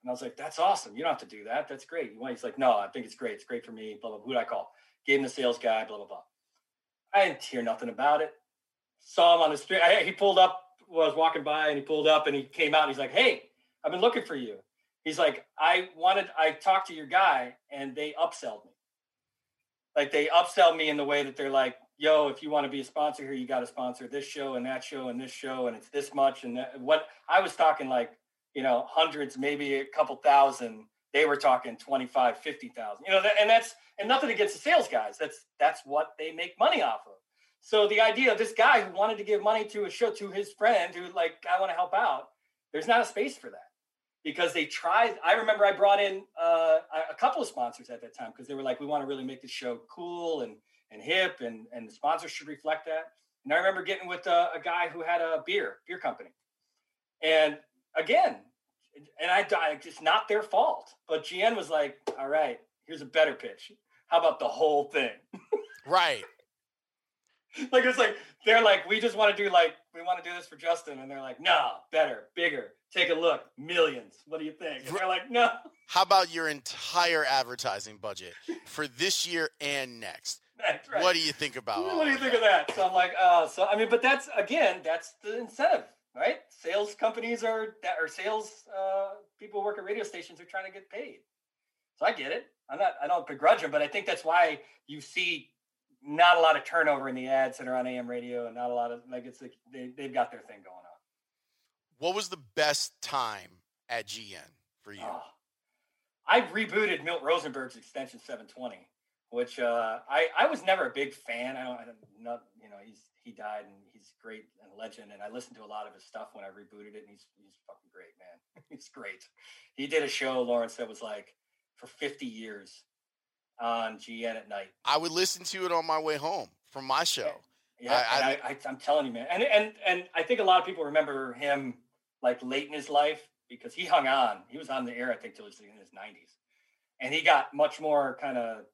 and I was like, "That's awesome! You don't have to do that. That's great." He's like, "No, I think it's great. It's great for me." Blah blah. Who did I call? Gave him the sales guy. Blah blah blah. I didn't hear nothing about it. Saw him on the street. I, he pulled up. Well, I was walking by, and he pulled up, and he came out, and he's like, "Hey, I've been looking for you." He's like, I wanted, I talked to your guy and they upselled me. Like they upsell me in the way that they're like, yo, if you want to be a sponsor here, you got to sponsor this show and that show and this show. And it's this much. And that. What I was talking like, you know, hundreds, maybe a couple thousand, they were talking twenty-five, fifty thousand, you know, that, and that's, and nothing against the sales guys. That's, that's what they make money off of. So the idea of this guy who wanted to give money to a show, to his friend who like, I want to help out. There's not a space for that. Because they tried, I remember I brought in uh, a couple of sponsors at that time because they were like, we want to really make this show cool and and hip, and, and the sponsors should reflect that. And I remember getting with a, a guy who had a beer, beer company. And again, and I, I, it's not their fault, but G N was like, all right, here's a better pitch. How about the whole thing? Right. Like, it's like, they're like, we just want to do like, we want to do this for Justin. And they're like, no, better, bigger. Take a look. Millions. What do you think? And they're like, no. How about your entire advertising budget for this year and next? That's right. What do you think about What do you think of that? So I'm like, uh, so, I mean, but that's, again, that's the incentive, right? Sales companies are, that or sales uh, people who work at radio stations are trying to get paid. So I get it. I'm not, I don't begrudge them, but I think that's why you see not a lot of turnover in the ad center on A M radio, and not a lot of, like, it's like they, they've got their thing going on. What was the best time at G N for you? Oh, I rebooted Milt Rosenberg's extension seven twenty, which uh, I, I was never a big fan. I don't, I don't not, you know, he's, he died and he's great and a legend. And I listened to a lot of his stuff when I rebooted it, and he's, he's fucking great, man. He's great. He did a show, Lawrence, that was like for fifty years on G N at night. I would listen to it on my way home from my show. Yeah, I, I, I, I, I'm telling you, man. And, and, and I think a lot of people remember him like late in his life, because he hung on. He was on the air, I think, till he was in his nineties. And he got much more kind of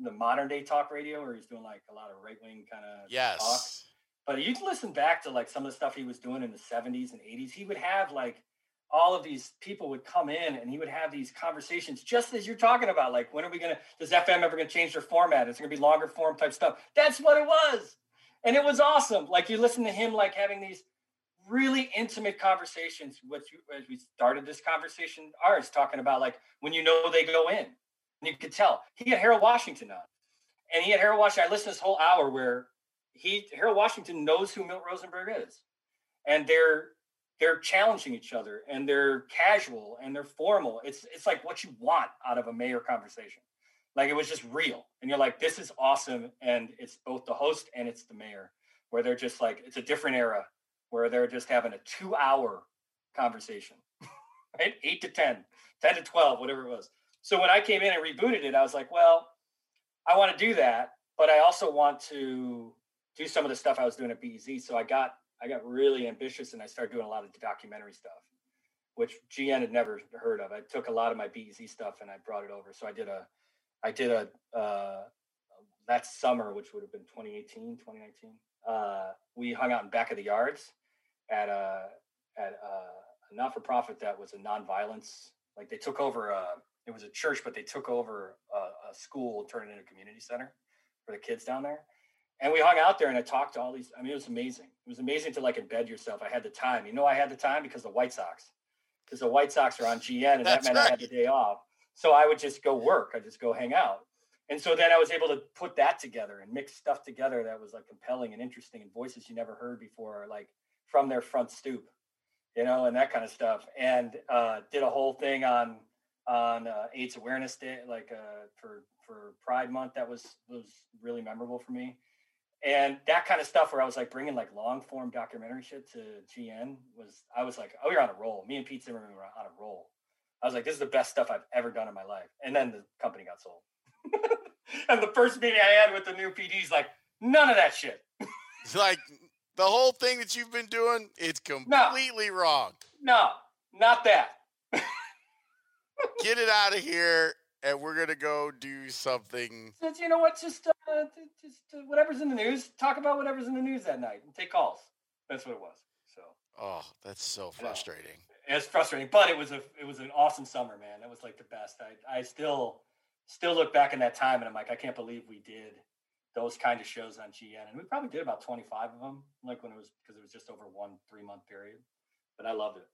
the modern day talk radio, where he's doing like a lot of right wing kind of yes. talk. But you can listen back to like some of the stuff he was doing in the seventies and eighties. He would have like all of these people would come in, and he would have these conversations just as you're talking about, like, when are we going to, does F M ever going to change their format? It's going to be longer form type stuff. That's what it was. And it was awesome. Like, you listen to him, like, having these really intimate conversations, which, as we started this conversation, ours, talking about, like, when you know they go in. And you could tell. He had Harold Washington on. And he had Harold Washington. I listened to this whole hour where he Harold Washington knows who Milt Rosenberg is. And they're they're challenging each other, and they're casual, and they're formal. It's it's like what you want out of a mayor conversation. Like, it was just real. And you're like, this is awesome. And it's both the host and it's the mayor, where they're just like, it's a different era where they're just having a two hour conversation, right? eight to ten, ten to twelve, whatever it was. So when I came in and rebooted it, I was like, well, I want to do that, but I also want to do some of the stuff I was doing at B E Z. So I got, I got really ambitious, and I started doing a lot of the documentary stuff, which G N had never heard of. I took a lot of my B E Z stuff and I brought it over. So I did a, I did a, uh, that summer, which would have been twenty eighteen, twenty nineteen. Uh, we hung out in back of the yards at a, at a, a not-for-profit that was a nonviolence. Like, they took over a, it was a church, but they took over a, a school and turned it into a community center for the kids down there. And we hung out there, and I talked to all these, I mean, it was amazing. It was amazing to, like, embed yourself. I had the time, you know, I had the time because the White Sox, because the White Sox are on G N, and That's that meant right. I had the day off. So I would just go work. I'd just go hang out. And so then I was able to put that together and mix stuff together that was, like, compelling and interesting, and voices you never heard before, like from their front stoop, you know, and that kind of stuff. And uh, did a whole thing on on uh, AIDS Awareness Day, like uh, for for Pride Month. That was was really memorable for me. And that kind of stuff where I was like bringing like long form documentary shit to G N was, I was like, oh, you're on a roll. Me and Pete Zimmerman were on a roll. I was like, this is the best stuff I've ever done in my life. And then the company got sold. And the first meeting I had with the new P D's, like, none of that shit. It's like, the whole thing that you've been doing, it's completely no. wrong. No, not that. Get it out of here, and we're going to go do something. You know what? Just, uh, just uh, whatever's in the news. Talk about whatever's in the news that night and take calls. That's what it was. So. Oh, that's so frustrating. It's frustrating, but it was a it was an awesome summer, man. It was like the best. I, I still still look back in that time, and I'm like, I can't believe we did those kind of shows on G N, and we probably did about twenty-five of them. Like, when it was, because it was just over one three month period, but I loved it.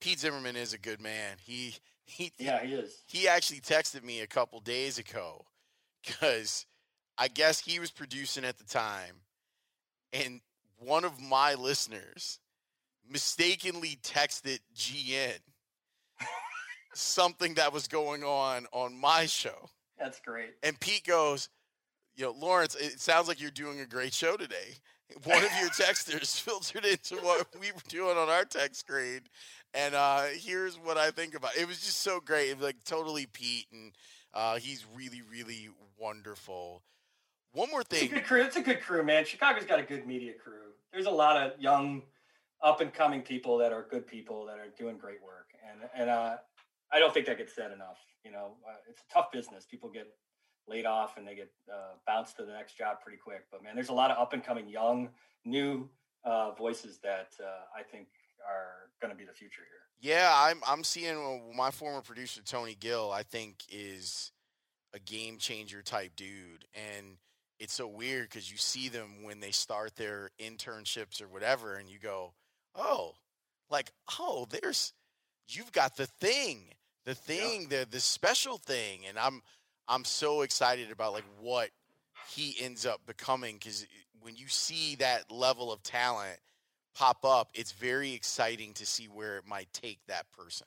Pete Zimmerman is a good man. He he yeah he is. He actually texted me a couple days ago because I guess he was producing at the time, and one of my listeners mistakenly texted G N something that was going on on my show. That's great. And Pete goes, you know, Lawrence, it sounds like you're doing a great show today. One of your texters filtered into what we were doing on our text screen, and uh, here's what I think about it. It was just so great. It was like totally Pete, and uh, he's really, really wonderful. One more thing. It's a good crew. It's a good crew, man. Chicago's got a good media crew. There's a lot of young up-and-coming people that are good people that are doing great work. And and uh, I don't think that gets said enough. You know, uh, it's a tough business. People get laid off and they get uh, bounced to the next job pretty quick. But man, there's a lot of up and coming young, new uh, voices that uh, I think are going to be the future here. Yeah, I'm I'm seeing my former producer, Tony Gill, I think is a game changer type dude. And it's so weird because you see them when they start their internships or whatever, and you go, oh, like, oh, there's, you've got the thing, the thing, yeah. the the special thing. And I'm, I'm so excited about like what he ends up becoming. Cause when you see that level of talent pop up, it's very exciting to see where it might take that person.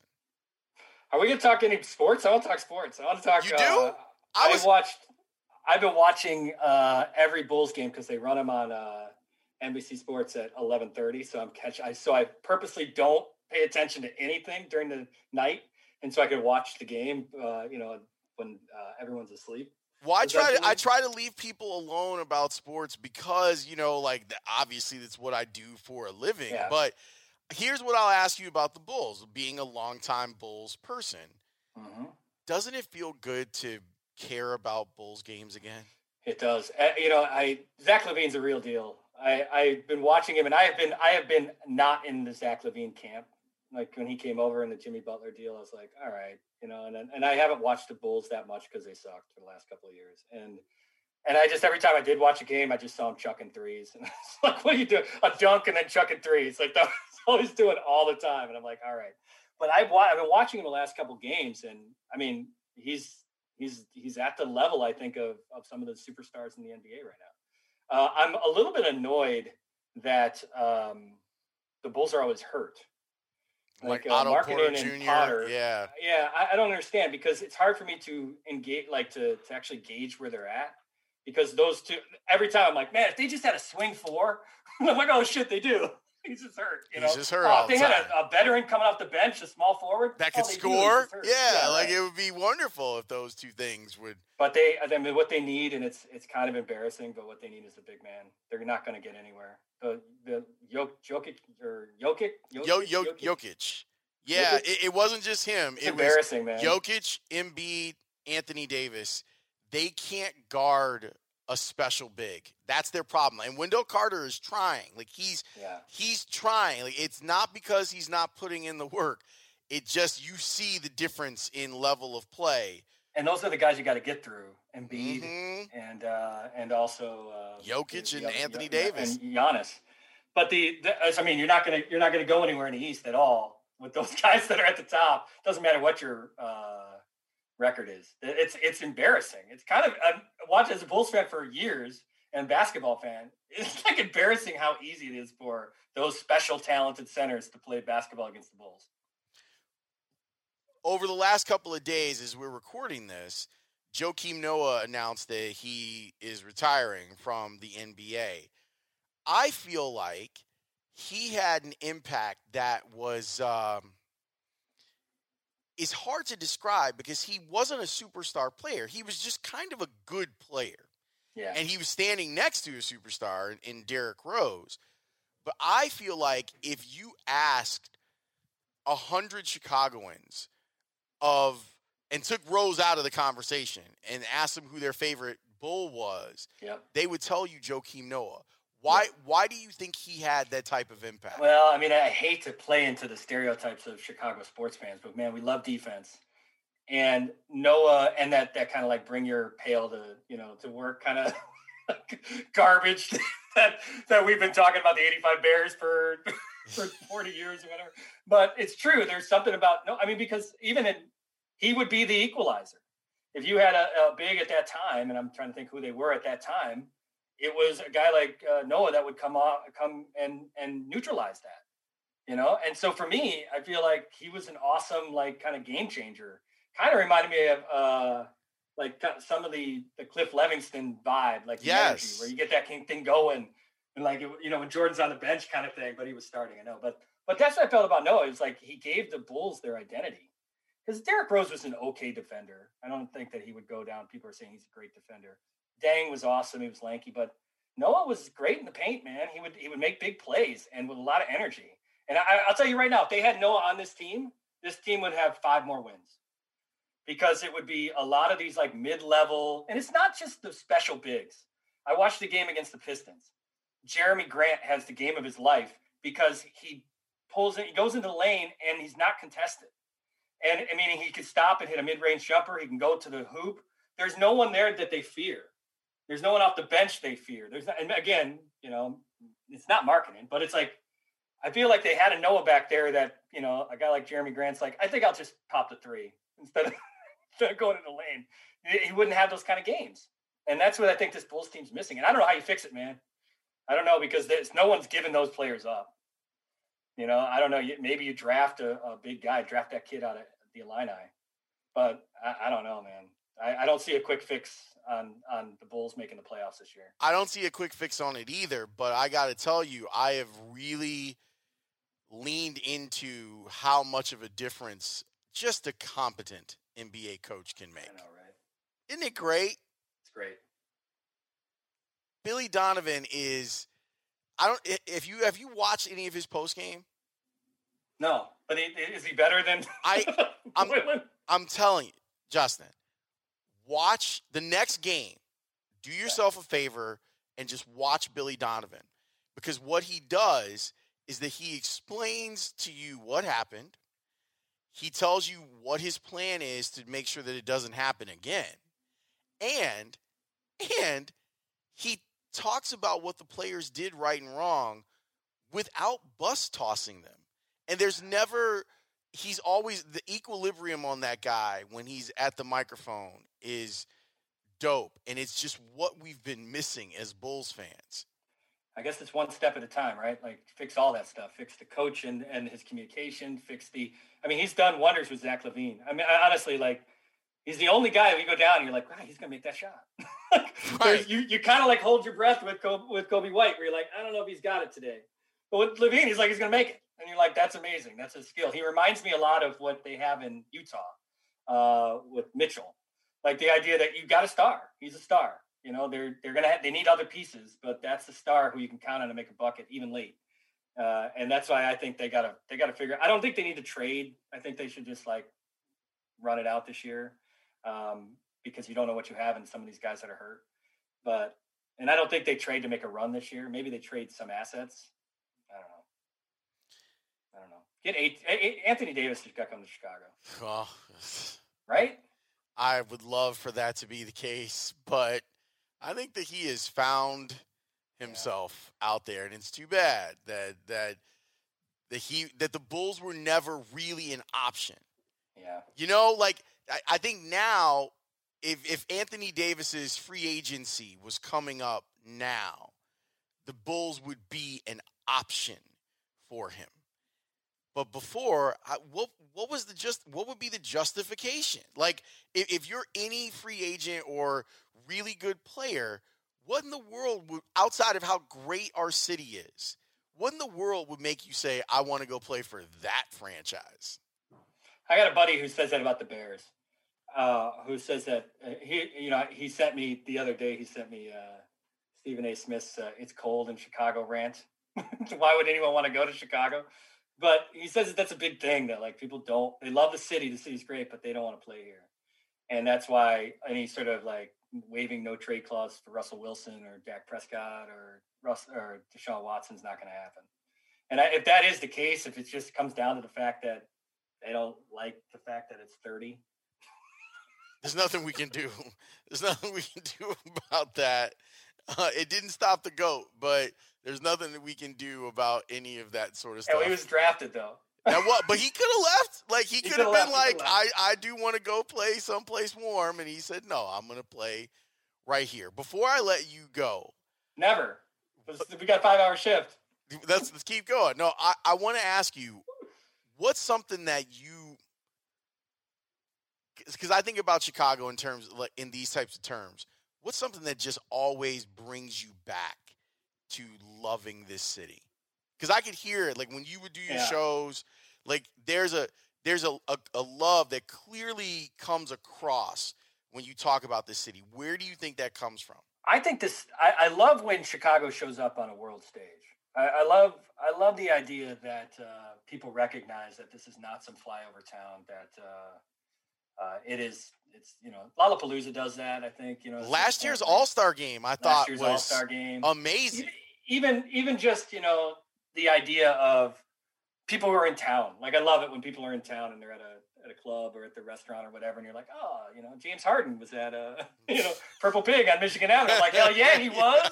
Are we going to talk any sports? I want to talk sports. I want to talk. You do? Uh, I was... watched, I've been watching uh, every Bulls game cause they run them on uh, N B C Sports at eleven thirty. So I'm catch. I, so I purposely don't pay attention to anything during the night. And so I could watch the game, uh, you know, when uh, everyone's asleep. Well, I try to, I try to leave people alone about sports because, you know, like the, obviously that's what I do for a living. Yeah. But here's what I'll ask you about the Bulls, being a longtime Bulls person. Mm-hmm. Doesn't it feel good to care about Bulls games again? It does. Uh, you know, I Zach LaVine's a real deal. I, I've been watching him, and I have been I have been not in the Zach LaVine camp. Like when he came over in the Jimmy Butler deal, I was like, all right, you know, and and I haven't watched the Bulls that much because they sucked for the last couple of years. And and I just, every time I did watch a game, I just saw him chucking threes. And I was like, what are you doing? A dunk and then chucking threes. Like that was all he's doing all the time. And I'm like, all right. But I've, I've been watching him the last couple of games. And I mean, he's, he's, he's at the level, I think, of, of some of the superstars in the N B A right now. Uh, I'm a little bit annoyed that um, the Bulls are always hurt. Like, like uh, Otto Porter Junior, Potter, yeah, yeah. I, I don't understand because it's hard for me to engage, like to, to actually gauge where they're at. Because those two, every time I'm like, man, if they just had a swing four, I'm like, oh shit, they do. He's just hurt, you know. He's just hurt. Uh, all if they the had time. A, a veteran coming off the bench, a small forward that could score. Yeah, yeah, like right. It would be wonderful if those two things would. But they, I mean, what they need, and it's it's kind of embarrassing, but what they need is a big man. They're not going to get anywhere. The the Jokic or Jokic, Jokic, Yo, Yo, Jokic. Jokic. Yeah, Jokic. It, it wasn't just him. It's it embarrassing, was man. Jokic, Embiid, Anthony Davis. They can't guard a special big. That's their problem. And Wendell Carter is trying. Like he's yeah. he's trying. Like it's not because he's not putting in the work. It just you see the difference in level of play. And those are the guys you got to get through. Embiid mm-hmm. and uh, and also uh, Jokic and Jokic, Anthony Jokic, Davis and Giannis. But the, the I mean you're not gonna you're not gonna go anywhere in the East at all with those guys that are at the top. Doesn't matter what your uh, record is. It's it's embarrassing. It's kind of I've watched as a Bulls fan for years. And basketball fan, it's like embarrassing how easy it is for those special talented centers to play basketball against the Bulls. Over the last couple of days, as we're recording this, Joakim Noah announced that he is retiring from the N B A. I feel like he had an impact that was um, is hard to describe because he wasn't a superstar player. He was just kind of a good player. Yeah. And he was standing next to a superstar in, in Derrick Rose. But I feel like if you asked a hundred Chicagoans of and took Rose out of the conversation and asked them who their favorite Bull was, yep. they would tell you Joakim Noah. Why yep. why do you think he had that type of impact? Well, I mean, I hate to play into the stereotypes of Chicago sports fans, but man, we love defense. And Noah and that that kind of like bring your pail to, you know, to work kind of garbage that that we've been talking about the eighty-five Bears for for forty years or whatever. But it's true. There's something about no. I mean, because even in he would be the equalizer if you had a, a big at that time. And I'm trying to think who they were at that time. It was a guy like uh, Noah that would come on, come and and neutralize that, you know. And so for me, I feel like he was an awesome like kind of game changer. Kind of reminded me of uh, like some of the, the Cliff Livingston vibe, like yes. energy, where you get that thing going, and like it, you know when Jordan's on the bench kind of thing, but he was starting. I know, but but that's what I felt about Noah. It's like he gave the Bulls their identity because Derrick Rose was an okay defender. I don't think that he would go down. People are saying he's a great defender. Dang was awesome. He was lanky, but Noah was great in the paint, man. He would he would make big plays and with a lot of energy. And I, I'll tell you right now, if they had Noah on this team, this team would have five more wins. because it would be a lot of these like mid-level, and it's not just the special bigs. I watched the game against the Pistons. Jeremy Grant has the game of his life because he pulls in, he goes into the lane and he's not contested. And I mean, he could stop and hit a mid-range jumper. He can go to the hoop. There's no one there that they fear. There's no one off the bench they fear. There's not, and again, you know, it's not marketing, but it's like, I feel like they had a Noah back there that, you know, a guy like Jeremy Grant's like, I think I'll just pop the three instead of, instead of going to the lane. He wouldn't have those kind of games. And that's what I think this Bulls team's missing. And I don't know how you fix it, man. I don't know, because there's no one's giving those players up. You know, I don't know. Maybe you draft a, a big guy, draft that kid out of the Illini. But I, I don't know, man. I, I don't see a quick fix on, on the Bulls making the playoffs this year. I don't see a quick fix on it either. But I got to tell you, I have really leaned into how much of a difference just a competent N B A coach can make. I know, right? Isn't it great? It's great. Billy Donovan is, I don't, if you, have you watched any of his post game? No, but is he better than I, I'm, I'm telling you, Justin, watch the next game, do yourself a favor and just watch Billy Donovan, because what he does is that he explains to you what happened. He tells you what his plan is to make sure that it doesn't happen again. And, and he talks about what the players did right and wrong without bus tossing them. And there's never, he's always, the equilibrium on that guy when he's at the microphone is dope. And it's just what we've been missing as Bulls fans. I guess it's one step at a time, right? Like fix all that stuff, fix the coach and, and his communication, fix the, I mean, he's done wonders with Zach LaVine. I mean, I honestly, like, he's the only guy, we go down and you're like, wow, he's going to make that shot. Right. You you kind of like hold your breath with Kobe, with Kobe White, where you're like, I don't know if he's got it today. But with LaVine, he's like, he's going to make it. And you're like, that's amazing. That's his skill. He reminds me a lot of what they have in Utah uh, with Mitchell. Like the idea that you've got a star. He's a star. You know, they're they're going to have, they need other pieces, but that's the star who you can count on to make a bucket, even late. Uh, and that's why I think they got to they got to figure. I don't think they need to trade. I think they should just like run it out this year, um, because you don't know what you have in some of these guys that are hurt. But and I don't think they trade to make a run this year. Maybe they trade some assets. I don't know. I don't know. Get eight, eight, Anthony Davis has got to come to Chicago. Well, right? I would love for that to be the case, but I think that he has found himself yeah. out there, and it's too bad that that that he that the Bulls were never really an option. Yeah, you know, like I, I think now, if if Anthony Davis's free agency was coming up now, the Bulls would be an option for him. But before, I, what what was the just what would be the justification? Like, if, if you're any free agent or really good player, what in the world would, outside of how great our city is, what in the world would make you say, I want to go play for that franchise? I got a buddy who says that about the Bears, uh, who says that uh, he, you know, he sent me the other day, he sent me uh, Stephen A. Smith's uh, It's Cold in Chicago rant. Why would anyone want to go to Chicago? But he says that that's a big thing, that like people don't, they love the city, the city's great, but they don't want to play here. And that's why any sort of like waiving no trade clause for Russell Wilson or Dak Prescott or Russ or Deshaun Watson's not going to happen. And I, if that is the case, if it just comes down to the fact that they don't like the fact that it's thirty, there's nothing we can do. There's nothing we can do about that. Uh, it didn't stop the GOAT, but there's nothing that we can do about any of that sort of stuff. Yeah, he was drafted though. Now what? But he could have left. Like he, he could have been left, like, I, I do want to go play someplace warm, and he said, no, I'm gonna play right here. Before I let you go, never. We got a five hour shift. Let's, let's keep going. No, I, I want to ask you, what's something that you? Because I think about Chicago in terms of, in these types of terms. What's something that just always brings you back to loving this city? Because I could hear it, like when you would do your yeah. shows, like there's a there's a, a, a love that clearly comes across when you talk about this city. Where do you think that comes from? I think this. I, I love when Chicago shows up on a world stage. I, I love I love the idea that uh, people recognize that this is not some flyover town that uh, uh, it is, it's, you know, Lollapalooza does that, I think, you know. Last year's All-Star game, I thought was All-Star game. Amazing. Even, even just, you know, the idea of people who are in town. Like, I love it when people are in town and they're at a, at a club or at the restaurant or whatever. And you're like, oh, you know, James Harden was at a, you know, Purple Pig on Michigan Avenue. I'm like, hell yeah, he was.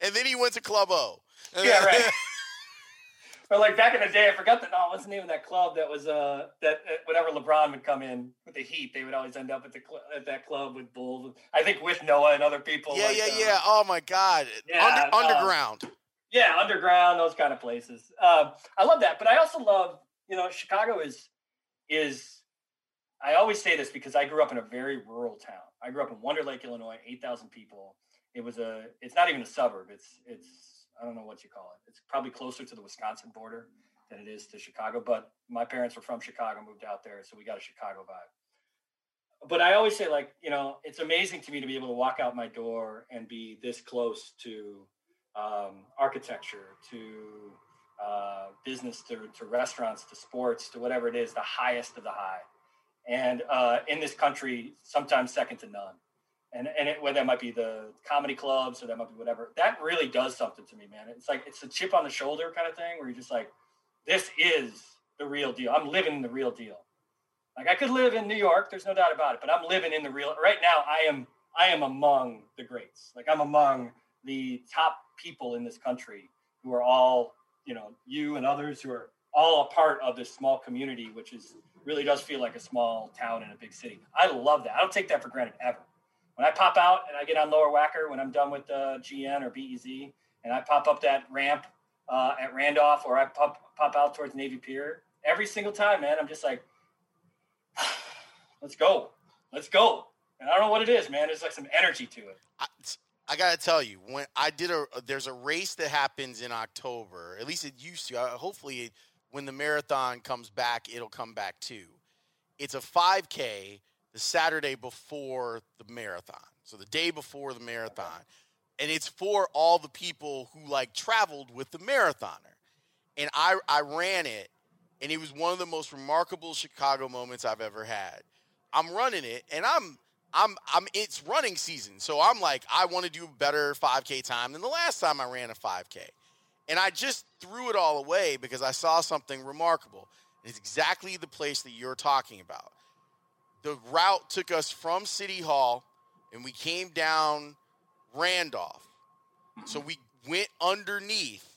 And then he went to Club O. Yeah, right. But like back in the day, I forgot that. Oh, what's the name of that club that was uh that uh, whenever LeBron would come in with the Heat, they would always end up at the cl- at that club with Bulls. I think with Noah and other people. Yeah, like, yeah, uh, yeah. Oh my God, yeah, Under- underground. Uh, yeah, underground, those kind of places. Uh, I love that, but I also love, you know, Chicago is is. I always say this because I grew up in a very rural town. I grew up in Wonder Lake, Illinois, eight thousand people. It was a. It's not even a suburb. It's it's. I don't know what you call it. It's probably closer to the Wisconsin border than it is to Chicago. But my parents were from Chicago, moved out there, so we got a Chicago vibe. But I always say, like, you know, it's amazing to me to be able to walk out my door and be this close to um, architecture, to uh, business, to, to restaurants, to sports, to whatever it is, the highest of the high. And uh, in this country, sometimes second to none. And and it, whether that might be the comedy clubs or that might be whatever, that really does something to me, man. It's like, it's a chip on the shoulder kind of thing where you're just like, this is the real deal. I'm living the real deal. Like, I could live in New York, there's no doubt about it, but I'm living in the real, right now I am, I am among the greats. Like, I'm among the top people in this country who are all, you know, you and others who are all a part of this small community, which is really does feel like a small town in a big city. I love that. I don't take that for granted ever. When I pop out and I get on Lower Wacker, when I'm done with uh, G N or B E Z, and I pop up that ramp uh, at Randolph, or I pop pop out towards Navy Pier, every single time, man, I'm just like, let's go, let's go. And I don't know what it is, man. There's like some energy to it. I, I gotta tell you, when I did a, there's a race that happens in October. At least it used to. Hopefully, when the marathon comes back, it'll come back too. It's a five K. The Saturday before the marathon. So the day before the marathon. And it's for all the people who, like, traveled with the marathoner. And I, I ran it, and it was one of the most remarkable Chicago moments I've ever had. I'm running it, and I'm I'm I'm it's running season. So I'm like, I want to do a better five K time than the last time I ran a five K. And I just threw it all away because I saw something remarkable. It's exactly the place that you're talking about. The route took us from City Hall, and we came down Randolph. So we went underneath,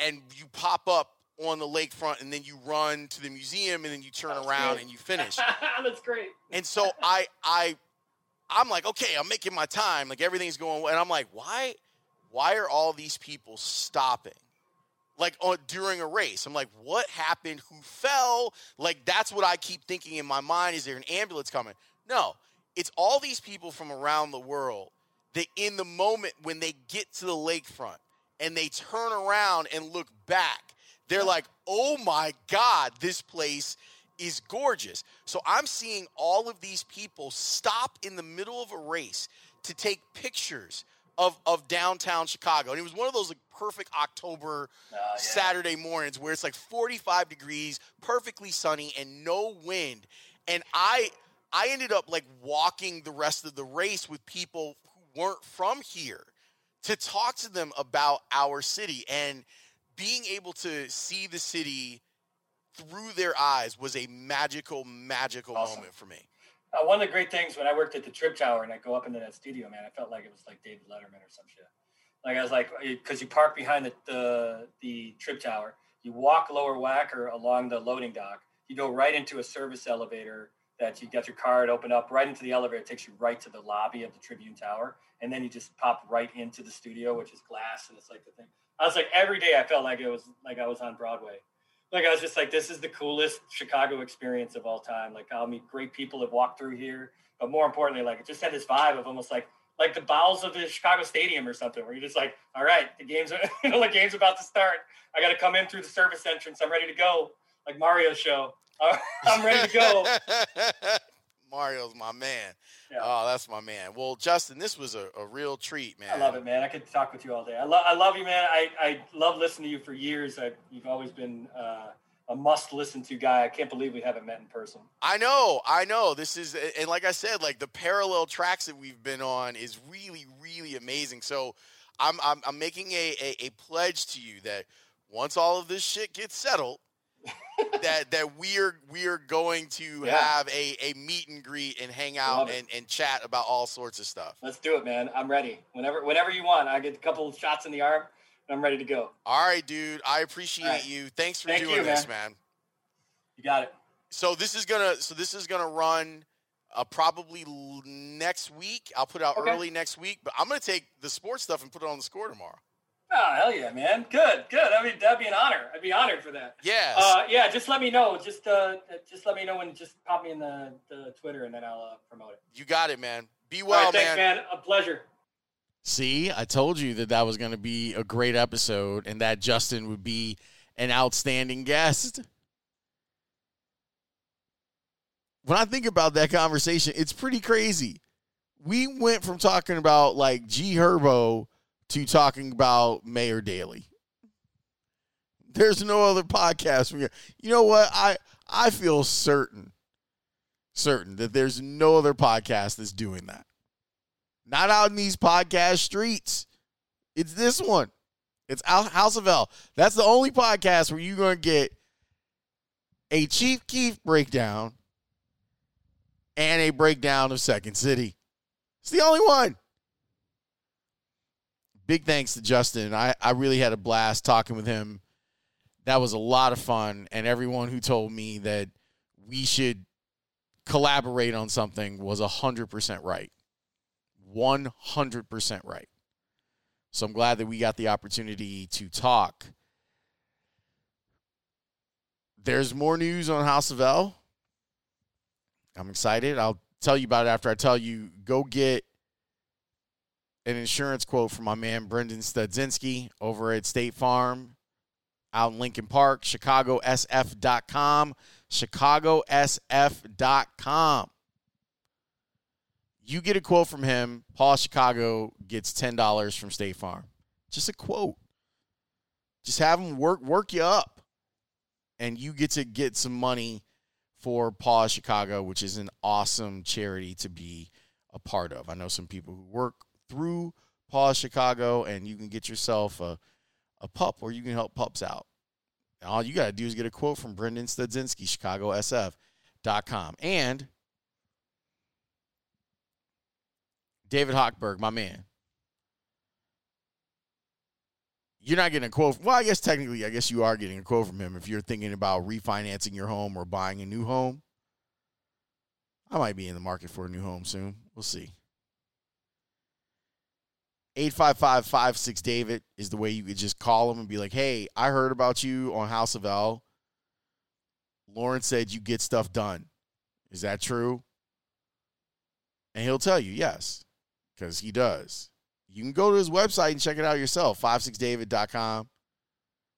and you pop up on the lakefront, and then you run to the museum, and then you turn That's around great. And you finish. That's great. And so I, I, I'm like, okay, I'm making my time. Like, everything's going well. And I'm like, why, why are all these people stopping? Like, on, during a race, I'm like, what happened? Who fell? Like, that's what I keep thinking in my mind. Is there an ambulance coming? No. It's all these people from around the world that in the moment when they get to the lakefront and they turn around and look back, they're like, oh, my God, this place is gorgeous. So I'm seeing all of these people stop in the middle of a race to take pictures Of, of downtown Chicago. And it was one of those, like, perfect October uh, yeah. Saturday mornings where it's like forty-five degrees, perfectly sunny, and no wind. And I I ended up, like, walking the rest of the race with people who weren't from here to talk to them about our city. And being able to see the city through their eyes was a magical, magical awesome. moment for me. Uh, one of the great things when I worked at the Trib Tower and I go up into that studio, man, I felt like it was like David Letterman or some shit. Like, I was like, because you park behind the, the the Trib Tower, you walk Lower Wacker along the loading dock, you go right into a service elevator that you get your card, open up, right into the elevator, it takes you right to the lobby of the Tribune Tower, and then you just pop right into the studio, which is glass, and it's like the thing. I was like, every day I felt like it was like I was on Broadway. Like, I was just like, this is the coolest Chicago experience of all time. Like, I'll meet great people that walk through here. But more importantly, like, it just had this vibe of almost like like the bowels of the Chicago Stadium or something, where you're just like, all right, the game's, you know, the game's about to start. I got to come in through the service entrance. I'm ready to go. Like Mario's show. I'm ready to go. Mario's my man. Yeah. Oh, that's my man. Well, Justin, this was a, a real treat, man. I love it, man. I could talk with you all day. I love, I love you, man. I, I love listening to you for years. I, you've always been uh, a must-listen-to guy. I can't believe we haven't met in person. I know, I know. This is, and like I said, like the parallel tracks that we've been on is really, really amazing. So I'm, I'm, I'm making a, a, a pledge to you that once all of this shit gets settled, that that we're we're going to yeah. have a, a meet and greet and hang out and, and chat about all sorts of stuff. Let's do it, man. I'm ready. Whenever whenever you want, I get a couple of shots in the arm and I'm ready to go. All right, dude. I appreciate right. you. Thanks for Thank doing you, this, man. man. You got it. So this is gonna so this is gonna run uh, probably next week. I'll put it out okay. early next week, but I'm gonna take the sports stuff and put it on The Score tomorrow. Oh, hell yeah, man. Good, good. I mean, that'd be an honor. I'd be honored for that. Yeah. Uh, yeah, just let me know. Just uh, just let me know and just pop me in the, the Twitter, and then I'll uh, promote it. You got it, man. Be well, right, thanks, man. Thanks, man. A pleasure. See, I told you that that was going to be a great episode and that Justin would be an outstanding guest. When I think about that conversation, it's pretty crazy. We went from talking about, like, G Herbo to talking about Mayor Daley. There's no other podcast from here. You know what? I I feel certain, certain that there's no other podcast that's doing that. Not out in these podcast streets. It's this one. It's House of L. That's the only podcast where you're going to get a Chief Keef breakdown and a breakdown of Second City. It's the only one. Big thanks to Justin. I, I really had a blast talking with him. That was a lot of fun. And everyone who told me that we should collaborate on something was one hundred percent right. one hundred percent right. So I'm glad that we got the opportunity to talk. There's more news on House of L. I'm excited. I'll tell you about it after I tell you. Go get an insurance quote from my man Brendan Studzinski over at State Farm out in Lincoln Park, chicago s f dot com, chicago s f dot com. You get a quote from him, Paws Chicago gets ten dollars from State Farm. Just a quote. Just have him work work you up, and you get to get some money for Paws Chicago, which is an awesome charity to be a part of. I know some people who work through Paws Chicago, and you can get yourself a, a pup, or you can help pups out. And all you got to do is get a quote from Brendan Studzinski, chicago s f dot com. And David Hochberg, my man. You're not getting a quote. Well, I guess technically, I guess you are getting a quote from him if you're thinking about refinancing your home or buying a new home. I might be in the market for a new home soon. We'll see. eight five five, five six, David is the way you could just call him and be like, hey, I heard about you on House of L. Lawrence said you get stuff done. Is that true? And he'll tell you yes, because he does. You can go to his website and check it out yourself, five six david dot com.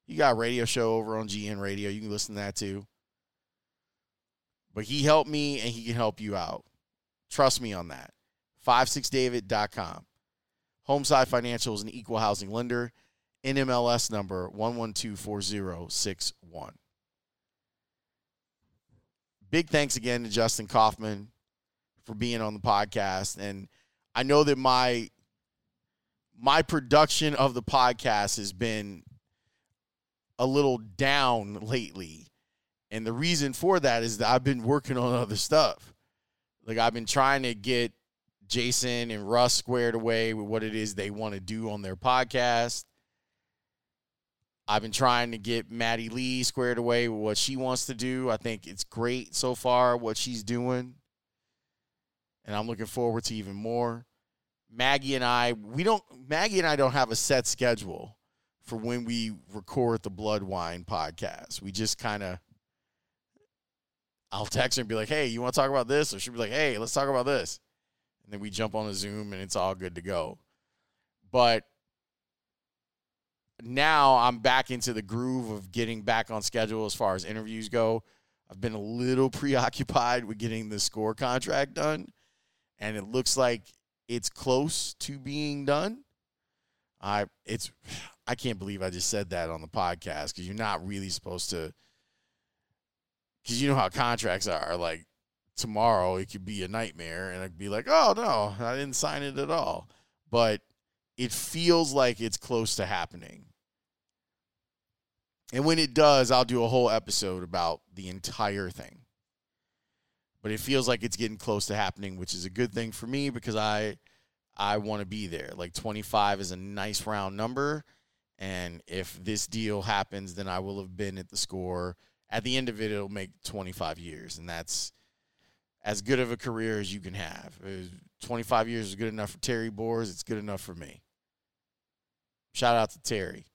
You got a radio show over on G N Radio. You can listen to that too. But he helped me, and he can help you out. Trust me on that, five six david dot com. Homeside Financial is an equal housing lender. N M L S number one one two four zero six one. Big thanks again to Justin Kaufman for being on the podcast. And I know that my my production of the podcast has been a little down lately. And the reason for that is that I've been working on other stuff. Like, I've been trying to get Jason and Russ squared away with what it is they want to do on their podcast. I've been trying to get Maddie Lee squared away with what she wants to do. I think it's great so far, what she's doing. And I'm looking forward to even more. Maggie and I, we don't, Maggie and I don't have a set schedule for when we record the Bloodwine podcast. We just kind of, I'll text her and be like, hey, you want to talk about this? Or she'll be like, hey, let's talk about this. And then we jump on a Zoom and it's all good to go. But now I'm back into the groove of getting back on schedule as far as interviews go. I've been a little preoccupied with getting the Score contract done. And it looks like it's close to being done. I it's I can't believe I just said that on the podcast, because you're not really supposed to because you know how contracts are. Like, tomorrow it could be a nightmare, and I'd be like, oh, no, I didn't sign it at all. But it feels like it's close to happening. And when it does, I'll do a whole episode about the entire thing. But it feels like it's getting close to happening, which is a good thing for me because I I want to be there. Like, twenty-five is a nice round number. And if this deal happens, then I will have been at the Score. At the end of it, it'll make twenty-five years. And that's as good of a career as you can have. twenty-five years is good enough for Terry Boers. It's good enough for me. Shout out to Terry.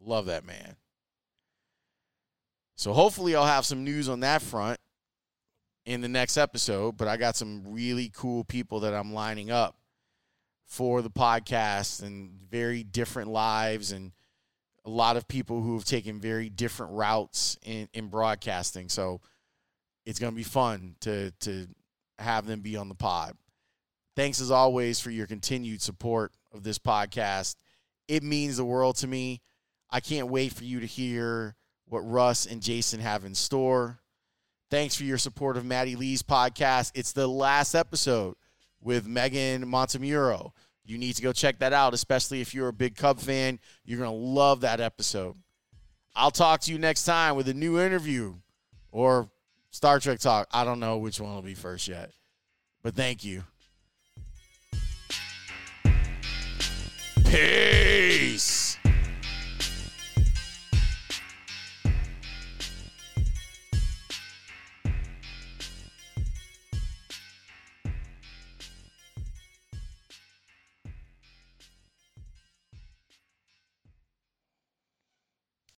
Love that man. So hopefully I'll have some news on that front in the next episode. But I got some really cool people that I'm lining up for the podcast, and very different lives, and a lot of people who have taken very different routes in, in broadcasting. So it's going to be fun to to have them be on the pod. Thanks, as always, for your continued support of this podcast. It means the world to me. I can't wait for you to hear what Russ and Jason have in store. Thanks for your support of Maddie Lee's podcast. It's the last episode with Megan Montemuro. You need to go check that out, especially if you're a big Cub fan. You're going to love that episode. I'll talk to you next time with a new interview or Star Trek talk. I don't know which one will be first yet, but thank you. Peace.